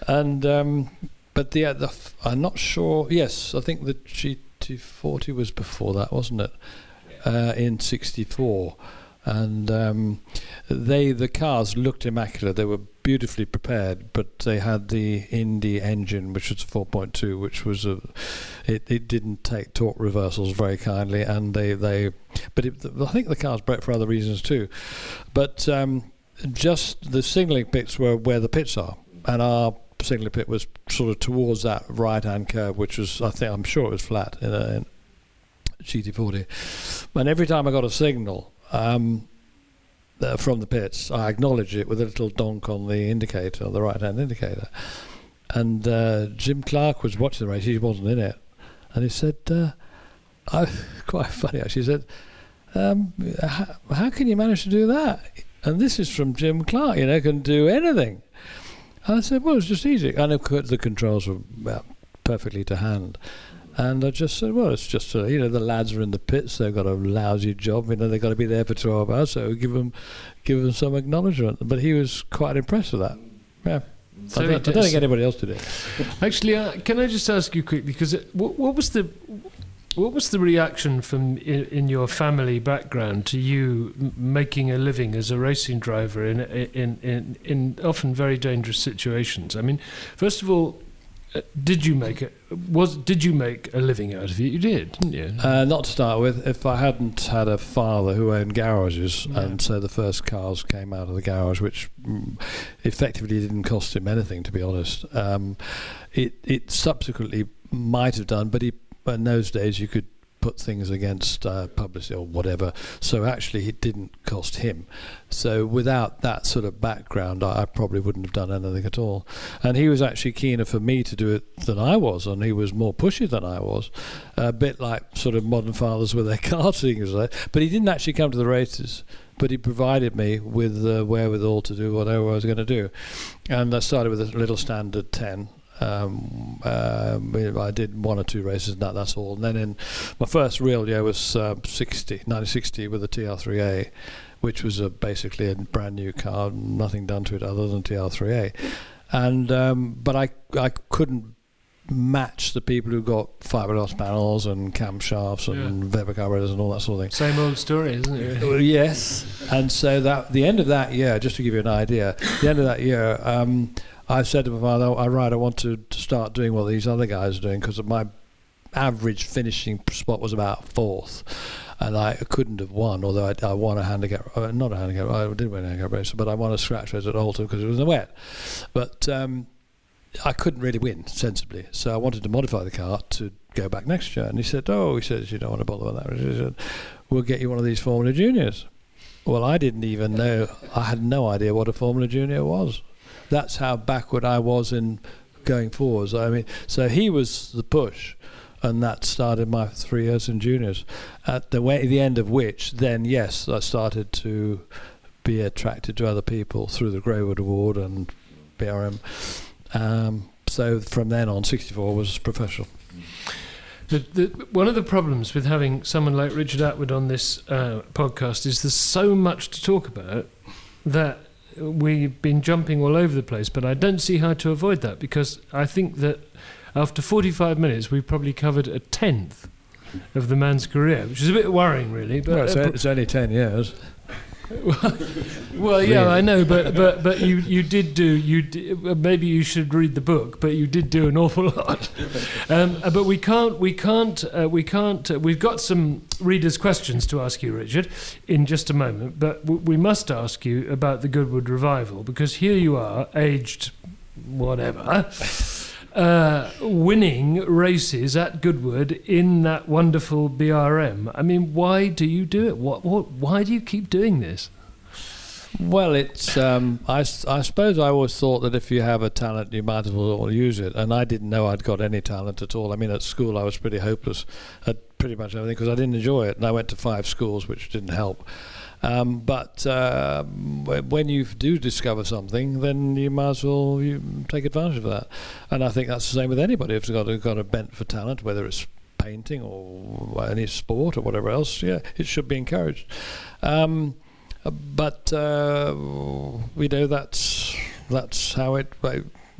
And, um, but the, uh, the f I'm not sure. Yes, I think the G T forty was before that, wasn't it? Uh, in sixty-four. And um, they, the cars looked immaculate. They were beautifully prepared, but they had the Indy engine, which was four point two, which was a, it, it didn't take torque reversals very kindly, and they, they but it, I think the cars broke for other reasons too. But um, just the signalling pits were where the pits are, and our signalling pit was sort of towards that right-hand curve, which was, I think, I'm sure it was flat in a in G T forty. And every time I got a signal, Um, uh, from the pits, I acknowledge it with a little donk on the indicator, the right-hand indicator. And uh, Jim Clark was watching the race; he wasn't in it, and he said, uh, "I quite funny actually." He said, um, how, "How can you manage to do that?" And this is from Jim Clark, you know, can do anything. And I said, "Well, it's just easy." And of course, the controls were well, perfectly to hand. And I just said, well, it's just, uh, you know, the lads are in the pits, they've got a lousy job, you know, they've got to be there for twelve hours, so give them, give them some acknowledgement. But he was quite impressed with that. Yeah. So I, don't, I don't think anybody else did it. Actually, uh, can I just ask you quickly, because what, what was the... What was the reaction from in, in your family background to you m making a living as a racing driver in in, in in often very dangerous situations? I mean, first of all, did you make it? Was did you make a living out of it? You did, didn't you? Uh, not to start with. If I hadn't had a father who owned garages, yeah. And so the first cars came out of the garage, which effectively didn't cost him anything, to be honest. Um, it it subsequently might have done, but he in those days you could put things against uh, publicity or whatever. So actually, it didn't cost him. So without that sort of background, I, I probably wouldn't have done anything at all. And he was actually keener for me to do it than I was, and he was more pushy than I was. A bit like sort of modern fathers with their karting. Like. But he didn't actually come to the races, but he provided me with the wherewithal to do whatever I was going to do. And I started with a little standard ten. Um, uh, I did one or two races and that, that's all. And then in my first real year was uh, nineteen sixty with a T R three A, which was a, basically a brand new car, nothing done to it other than T R three A. And um, but I I couldn't match the people who got fiberglass panels and camshafts and yeah. Weber carburetors and all that sort of thing. Same old story, isn't it? Well, yes. And so that the end of that year, just to give you an idea, the end of that year. Um, I said to my father, all right, I want to, to start doing what these other guys are doing, because my average finishing spot was about fourth, and I couldn't have won, although I, I won a handicap, uh, not a handicap, I did win a handicap race, but I won a scratch race at Alton because it was in the wet. But um, I couldn't really win sensibly, so I wanted to modify the car to go back next year. And he said, oh, he says, you don't want to bother with that. He said, we'll get you one of these Formula Juniors. Well, I didn't even know, I had no idea what a Formula Junior was. That's how backward I was in going forwards. I mean, so he was the push, and that started my three years in juniors. At the way, the end of which, then yes, I started to be attracted to other people through the Greywood Award and B R M. Um, so from then on, sixty-four was professional. The, the, one of the problems with having someone like Richard Attwood on this uh, podcast is there's so much to talk about that. We've been jumping all over the place, but I don't see how to avoid that, because I think that after forty-five minutes we've probably covered a tenth of the man's career, which is a bit worrying really. But well, it's, uh, it's only ten years. Well, yeah, really? I know, but but but you you did do you did, maybe you should read the book, but you did do an awful lot. Um, but we can't we can't uh, we can't uh, we've got some readers' questions to ask you, Richard, in just a moment. But w we must ask you about the Goodwood Revival, because here you are, aged whatever, uh, winning races at Goodwood in that wonderful B R M. I mean, why do you do it? What what? Why do you keep doing this? Well, it's um, I, I suppose I always thought that if you have a talent, you might as well use it, and I didn't know I'd got any talent at all. I mean, at school I was pretty hopeless at pretty much everything because I didn't enjoy it, and I went to five schools, which didn't help. Um, but uh, when you do discover something, then you might as well you take advantage of that, and I think that's the same with anybody who's got a, got a bent for talent, whether it's painting or any sport or whatever else. Yeah, it should be encouraged. Um, But uh, you know, that's that's how it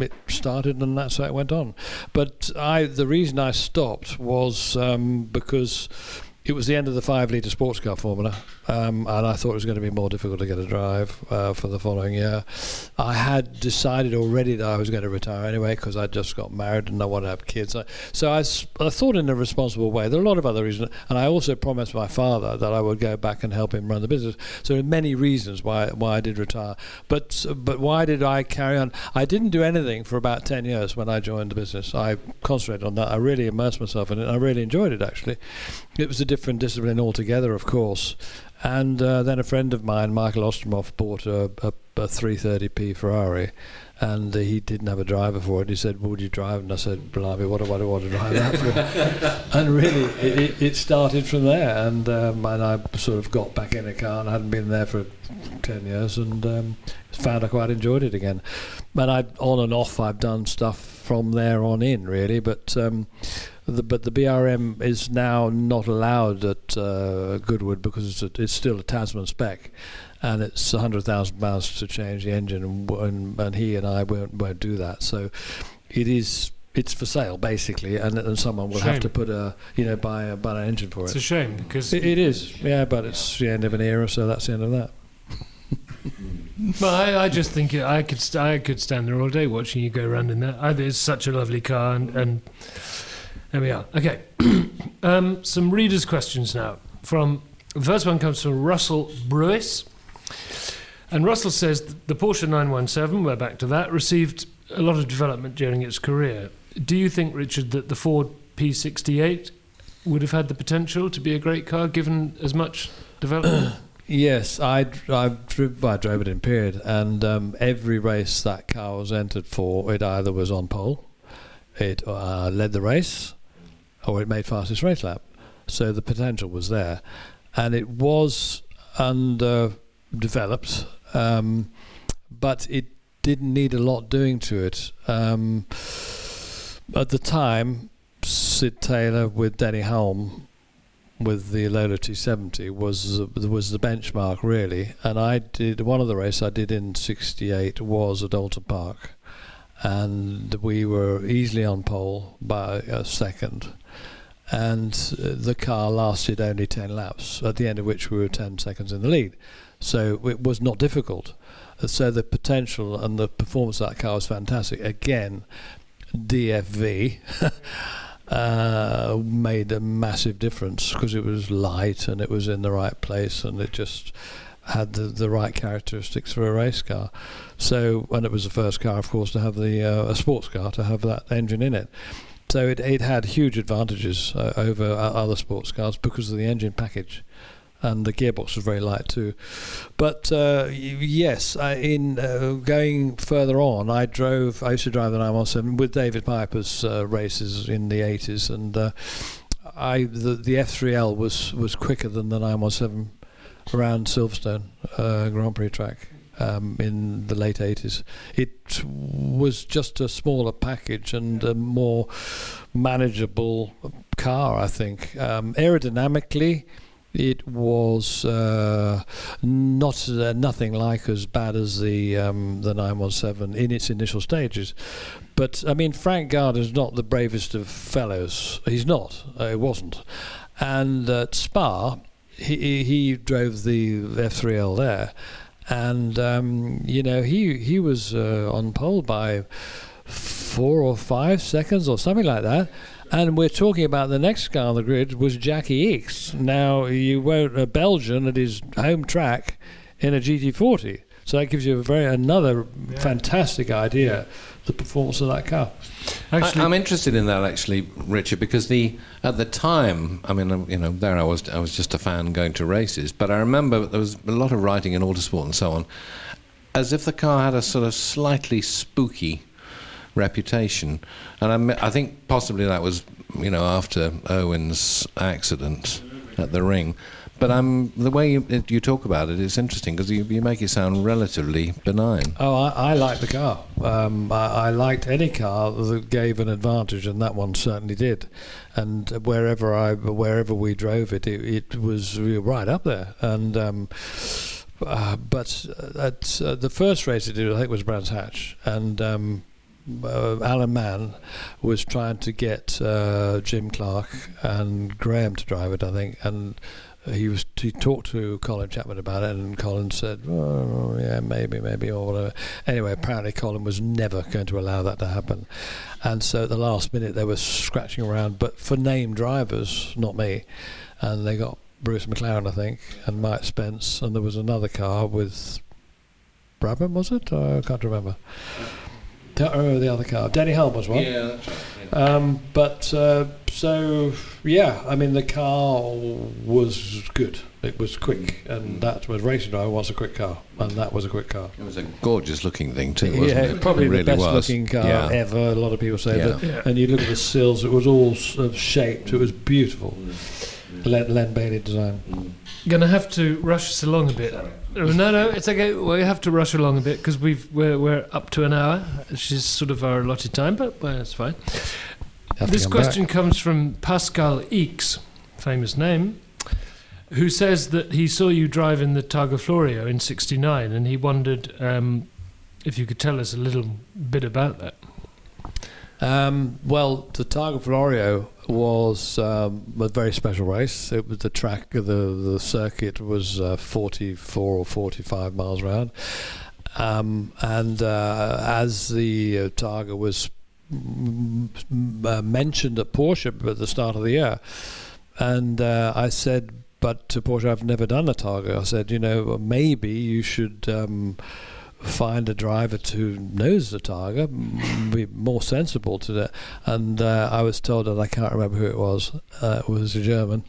it started, and that's how it went on. But I, the reason I stopped was um, because it was the end of the five-litre sports car formula, um, and I thought it was going to be more difficult to get a drive uh, for the following year. I had decided already that I was going to retire anyway because I just got married and I wanted to have kids. I, so I, I thought in a responsible way. There are a lot of other reasons, and I also promised my father that I would go back and help him run the business. So there are many reasons why why I did retire. But but why did I carry on? I didn't do anything for about ten years when I joined the business. I concentrated on that. I really immersed myself in it. I really enjoyed it, actually. It was a different discipline altogether, of course. And uh, then a friend of mine, Michael Ostromov, bought a, a, a three thirty P Ferrari, and uh, he didn't have a driver for it. He said, "Would you drive?" And I said, "Blimey, what do I want to drive that for?" And really, it, it, it started from there. And, um, and I sort of got back in a car, and I hadn't been there for ten years, and um, found I quite enjoyed it again. And I, on and off, I've done stuff from there on in, really, but. Um, The, but the B R M is now not allowed at uh, Goodwood because it's, a, it's still a Tasman spec, and it's one hundred thousand pounds to change the engine, and, and, and he and I won't, won't do that. So it is, it's for sale basically, and, and someone will shame. have to put a, you know, buy, a, buy an engine for it's it. It's a shame because it, it is, yeah, but it's the end of an era, so that's the end of that. Well, I, I just think I could st I could stand there all day watching you go around in that. I, it's such a lovely car, and. and There we are. Okay. um, some readers' questions now. From the first one comes from Russell Bruis. And Russell says the Porsche nine one seven, we're back to that, received a lot of development during its career. Do you think, Richard, that the Ford P sixty-eight would have had the potential to be a great car given as much development? Yes, I, I, drove, I drove it in period, and um, every race that car was entered for, it either was on pole, it uh, led the race, or it made fastest race lap. So the potential was there, and it was underdeveloped, um, but it didn't need a lot doing to it. Um, at the time, Sid Taylor with Denny Hulme with the Lola two seventy was uh, was the benchmark, really. And I did one of the races I did in sixty-eight was at Alton Park, and we were easily on pole by a second, and the car lasted only ten laps, at the end of which we were ten seconds in the lead. So it was not difficult. So the potential and the performance of that car was fantastic. Again, D F V uh, made a massive difference because it was light and it was in the right place, and it just had the, the right characteristics for a race car. So, and it was the first car, of course, to have the uh, a sports car to have that engine in it. So it, it had huge advantages uh, over other sports cars because of the engine package, and the gearbox was very light too. But uh, yes, I, in uh, going further on, I drove. I used to drive the nine one seven with David Piper's uh, races in the eighties, and uh, I the, the F three L was was quicker than the nine one seven. Around Silverstone uh, Grand Prix track um, in the late eighties. It was just a smaller package and a more manageable car, I think. Um, aerodynamically, it was uh, not uh, nothing like as bad as the um, the nine one seven in its initial stages. But, I mean, Frank Gardner's not the bravest of fellows. He's not. Uh, he wasn't. And at Spa, he he drove the F three L there, and um, you know he he was uh, on pole by four or five seconds or something like that. And we're talking about the next guy on the grid was Jackie Ickx. Now, you won't, a Belgian at his home track in a G T forty. So that gives you a very another yeah. fantastic idea, yeah. the performance of that car. Actually, I, I'm interested in that, actually, Richard, because the at the time, I mean, you know, there I was, I was just a fan going to races, but I remember there was a lot of writing in Autosport and so on, as if the car had a sort of slightly spooky reputation, and I, I think possibly that was, you know, after Owen's accident at the ring. But I'm the way you, it, you talk about it is interesting because you, you make it sound relatively benign. Oh, I, I like the car. Um, I, I liked any car that gave an advantage, and that one certainly did. And wherever I, wherever we drove it, it, it was right up there. And um, uh, but at, uh, the first race I did, I think, was Brands Hatch, and. Um, Uh, Alan Mann was trying to get uh, Jim Clark and Graham to drive it, I think, and he was he talked to Colin Chapman about it, and Colin said, oh, yeah, maybe, maybe, or whatever. Anyway, apparently Colin was never going to allow that to happen, and so at the last minute they were scratching around, but for named drivers, not me, and they got Bruce McLaren, I think, and Mike Spence, and there was another car with Brabham, was it? I can't remember. Don't remember the other car. Danny Helm was one. Yeah, that's right. Yeah. Um, but uh, so yeah, I mean the car was good. It was quick, and that was racing driver was a quick car, and that was a quick car. It was a gorgeous-looking thing too, wasn't yeah, it? Probably it really the best-looking car yeah. ever. A lot of people say yeah. that. Yeah. And you look at the sills; it was all sort of shaped. It was beautiful. Len, Len Bailey design. Mm. Gonna have to rush us along a bit. No, no, it's okay. We have to rush along a bit because we've we're we're up to an hour, which is sort of our allotted time, but well, it's fine. This question back. comes from Pascal Ickx, famous name, who says that he saw you drive in the Targa Florio in sixty-nine, and he wondered um, if you could tell us a little bit about that. Um, well, the Targa Florio was um, a very special race. It was the track, the the circuit was uh, forty-four or forty-five miles round, um, and uh, as the uh, Targa was m m uh, mentioned at Porsche at the start of the year, and uh, I said, but to Porsche, I've never done a Targa. I said, you know, maybe you should. Um, find a driver who knows the Targa, be more sensible to that. And uh, I was told, and I can't remember who it was, uh, it was a German.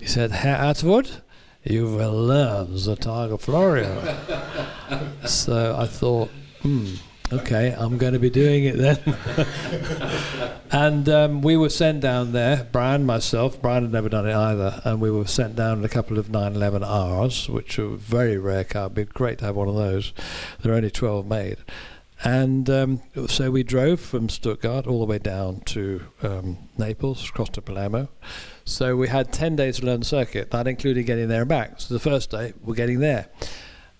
He said, Herr Attwood, you will learn the Targa Florio. So I thought, hmm, okay, I'm going to be doing it then. And um, we were sent down there, Brian, myself, Brian had never done it either, and we were sent down in a couple of nine eleven R's, which are very rare car. It'd be great to have one of those. There are only twelve made. And um, so we drove from Stuttgart all the way down to um, Naples, across to Palermo. So we had ten days to learn the circuit, that included getting there and back. So the first day, we're getting there.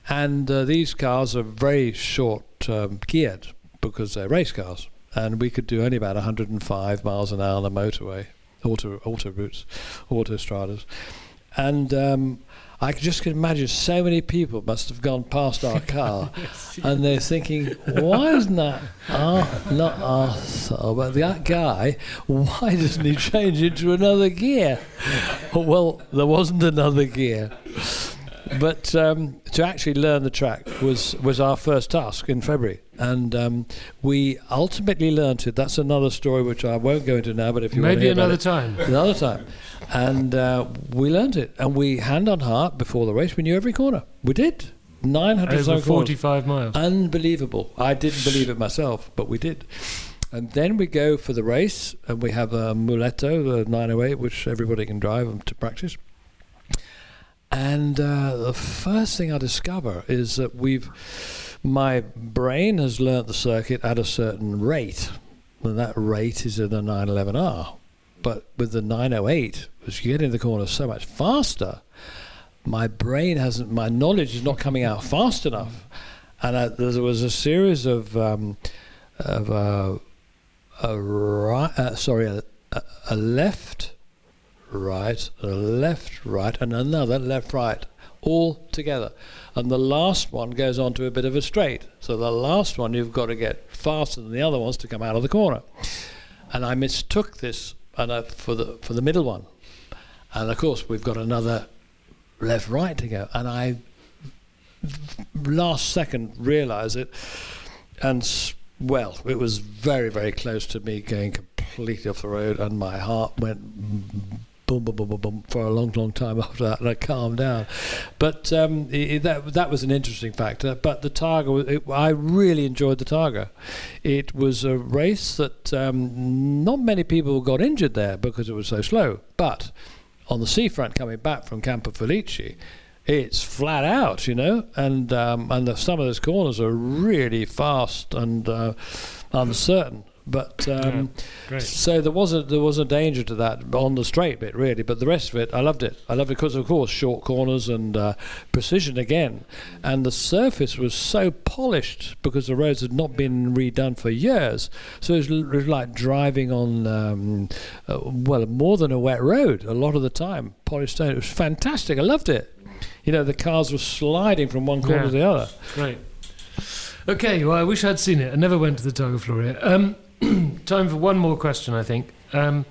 And uh, these cars are very short um, geared because they're race cars, and we could do only about one hundred and five miles an hour on the motorway, auto auto routes, autostradas, and um, I just could imagine so many people must have gone past our car, yes, and they're thinking, why isn't that our, not our, but that guy? Why doesn't he change into another gear? Well, there wasn't another gear. But um, to actually learn the track was, was our first task in February. And um, we ultimately learnt it. That's another story which I won't go into now, but if you want to hear about it, maybe another time. Another time. And uh, we learnt it. And we, hand on heart, before the race, we knew every corner. We did. nine hundred over forty-five miles. Unbelievable. I didn't believe it myself, but we did. And then we go for the race, and we have a Muletto, the nine oh eight, which everybody can drive to practice. And uh, the first thing I discover is that we've, my brain has learnt the circuit at a certain rate, and that rate is in the nine eleven R. But with the nine oh eight, as you get into the corner so much faster, my brain hasn't, my knowledge is not coming out fast enough. And I, there was a series of, um, of uh, a right, uh, sorry, a, a left, right, left, right, and another left, right, all together. And the last one goes on to a bit of a straight. So the last one you've got to get faster than the other ones to come out of the corner. And I mistook this and I, for the for the middle one. And of course we've got another left, right to go. And I last second realised it, and well, it was very, very close to me going completely off the road, and my heart went boom, boom, boom, boom, boom for a long, long time after that, and I calmed down. But um, it, that that was an interesting factor. But the Targa, it, I really enjoyed the Targa. It was a race that um, not many people got injured there because it was so slow. But on the seafront coming back from Campofelicci, it's flat out, you know, and um, and the, some of those corners are really fast and uh, uncertain. But um, yeah, so there was a there was a danger to that on the straight bit, really. But the rest of it, I loved it. I loved it because, of course, short corners and uh, precision again, and the surface was so polished because the roads had not been redone for years. So it was, l it was like driving on um, uh, well, more than a wet road a lot of the time. Polished stone. It was fantastic. I loved it. You know, the cars were sliding from one corner yeah. to the other. Right. Okay, well, I wish I'd seen it. I never went to the Targa Floria. Um, time for one more question, I think. Um,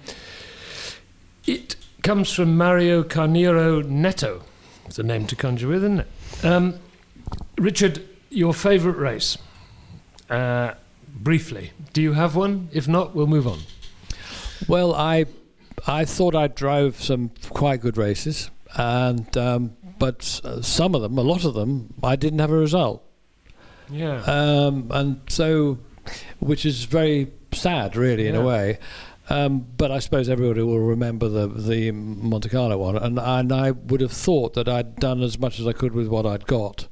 it comes from Mario Carneiro Neto. It's a name to conjure with, isn't it? Um, Richard, your favourite race? Uh, briefly. Do you have one? If not, we'll move on. Well, I, I thought I drove some quite good races. And um, but uh, some of them, a lot of them, I didn't have a result. Yeah. Um, and so, which is very sad, really, in yeah. a way. Um, but I suppose everybody will remember the the Monte Carlo one, and and I would have thought that I'd done as much as I could with what I'd got.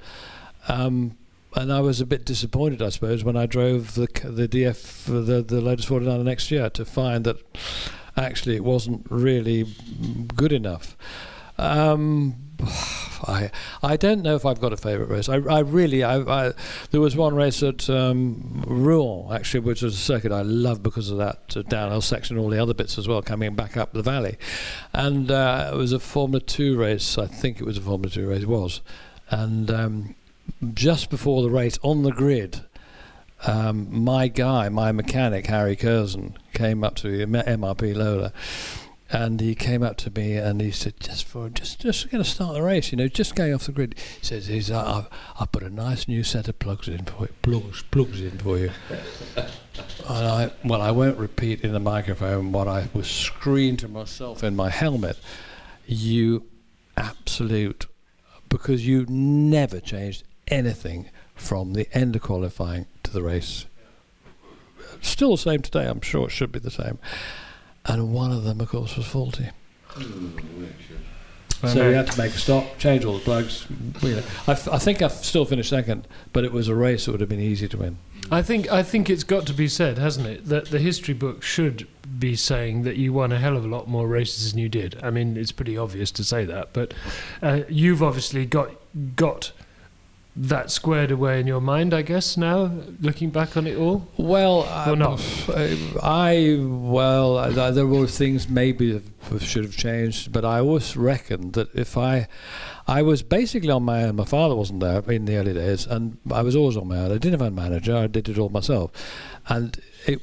Um, and I was a bit disappointed, I suppose, when I drove the the D F the the Lotus forty-nine next year to find that actually it wasn't really good enough. Um, I I don't know if I've got a favourite race. I I really I, I there was one race at um, Rouen actually, which was a circuit I love because of that uh, downhill section and all the other bits as well, coming back up the valley, and uh, it was a Formula Two race. I think it was a Formula Two race. It was, and um, just before the race on the grid. Um, my guy, my mechanic Harry Curzon, came up to me, M R P Lola. And he came up to me and he said, "Just for just just going to start the race, you know, just going off the grid." He says, "He's I I put a nice new set of plugs in for you, plugs plugs in for you." And I well, I won't repeat in the microphone what I was screaming to myself in my helmet. You absolute, because you never changed anything from the end of qualifying to the race. Still the same today. I'm sure it should be the same. And one of them, of course, was faulty. Well, so we had to make a stop, change all the plugs. You know, I, f I think I've still finished second, but it was a race that would have been easy to win. I think I think it's got to be said, hasn't it, that the history book should be saying that you won a hell of a lot more races than you did. I mean, it's pretty obvious to say that, but uh, you've obviously got got. that squared away in your mind, I guess, now, looking back on it all? Well, or not? I, well, I, there were things maybe should have changed, but I always reckoned that if I, I was basically on my own. My father wasn't there in the early days, and I was always on my own. I didn't have a manager, I did it all myself. And it,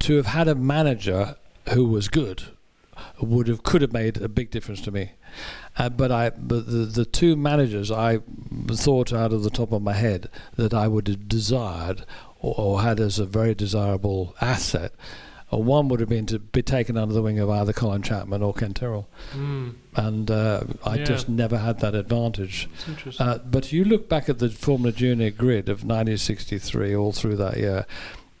to have had a manager who was good would have, could have made a big difference to me. Uh, but I, but the, the two managers I thought out of the top of my head that I would have desired or, or had as a very desirable asset, uh, one would have been to be taken under the wing of either Colin Chapman or Ken Tyrrell. Mm. And uh, I yeah. just never had that advantage. That's interesting. Uh, but you look back at the Formula Junior grid of nineteen sixty-three all through that year,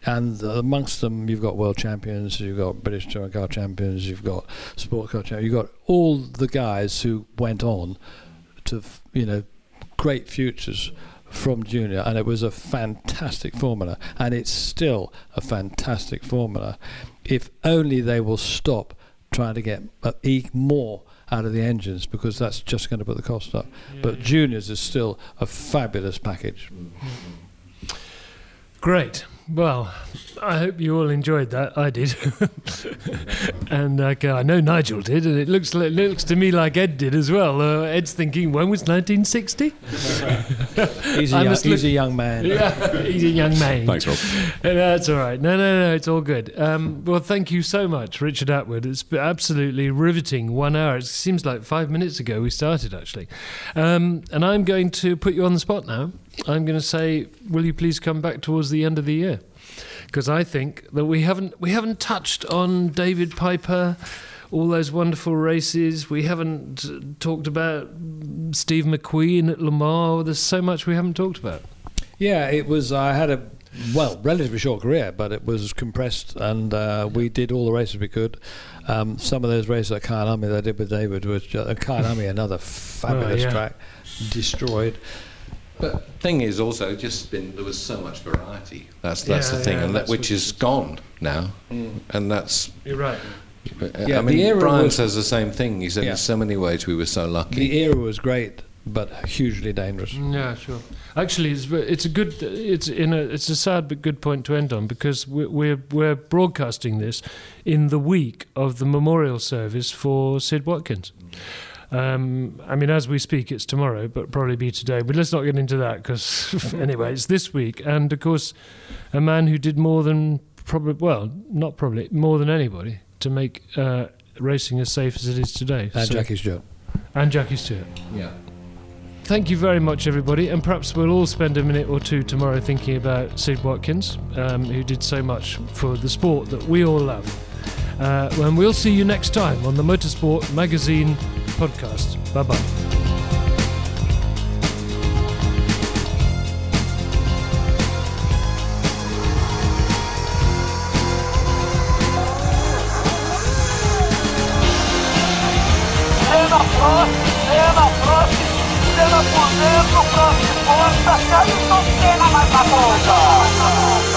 and amongst them you've got world champions, you've got British touring car champions, you've got sport car champions, you've got all the guys who went on to, f you know, great futures from junior, and it was a fantastic formula, and it's still a fantastic formula. If only they will stop trying to get uh, e more out of the engines, because that's just going to put the cost up. Yeah, but yeah. juniors is still a fabulous package. Mm-hmm. Great. Well, I hope you all enjoyed that. I did. And like, uh, I know Nigel did, and it looks like, it looks to me like Ed did as well. Uh, Ed's thinking, when was nineteen sixty? he's, a young, he's look, a young man. Yeah, he's a young man. Thanks, Rob. And, uh, that's all right. No, no, no, it's all good. Um, well, thank you so much, Richard Attwood. It's been absolutely riveting one hour. It seems like five minutes ago we started, actually. Um, and I'm going to put you on the spot now. I'm going to say, will you please come back towards the end of the year? Because I think that we haven't we haven't touched on David Piper, all those wonderful races. We haven't talked about Steve McQueen at Le Mans. There's so much we haven't talked about. Yeah, it was. I had a well, relatively short career, but it was compressed, and uh, we did all the races we could. Um, some of those races at Kyalami that I did with David was just, Kyalami, another fabulous oh, yeah. track, destroyed. But thing is, also, just been, there was so much variety. That's that's yeah, the thing, yeah, and that which is gone now. Mm. And that's you're right. I yeah, mean, the era Brian was, says the same thing. He said, yeah. in so many ways, we were so lucky. The era was great, but hugely dangerous. Yeah, sure. Actually, it's, it's a good. It's in a. It's a sad but good point to end on, because we're we're, we're broadcasting this in the week of the memorial service for Sid Watkins. Mm. Um, I mean, as we speak, it's tomorrow, but probably be today. But let's not get into that, because anyway, it's this week. And of course, a man who did more than probably, well, not probably, more than anybody to make uh, racing as safe as it is today. And so, Jackie Stewart. And Jackie Stewart. Yeah. Thank you very much, everybody. And perhaps we'll all spend a minute or two tomorrow thinking about Sid Watkins, um, who did so much for the sport that we all love. Uh, and we'll see you next time on the Motorsport Magazine podcast. Bye-bye. Cena por dentro, Frank Costa, que ele não cena mais a ponta.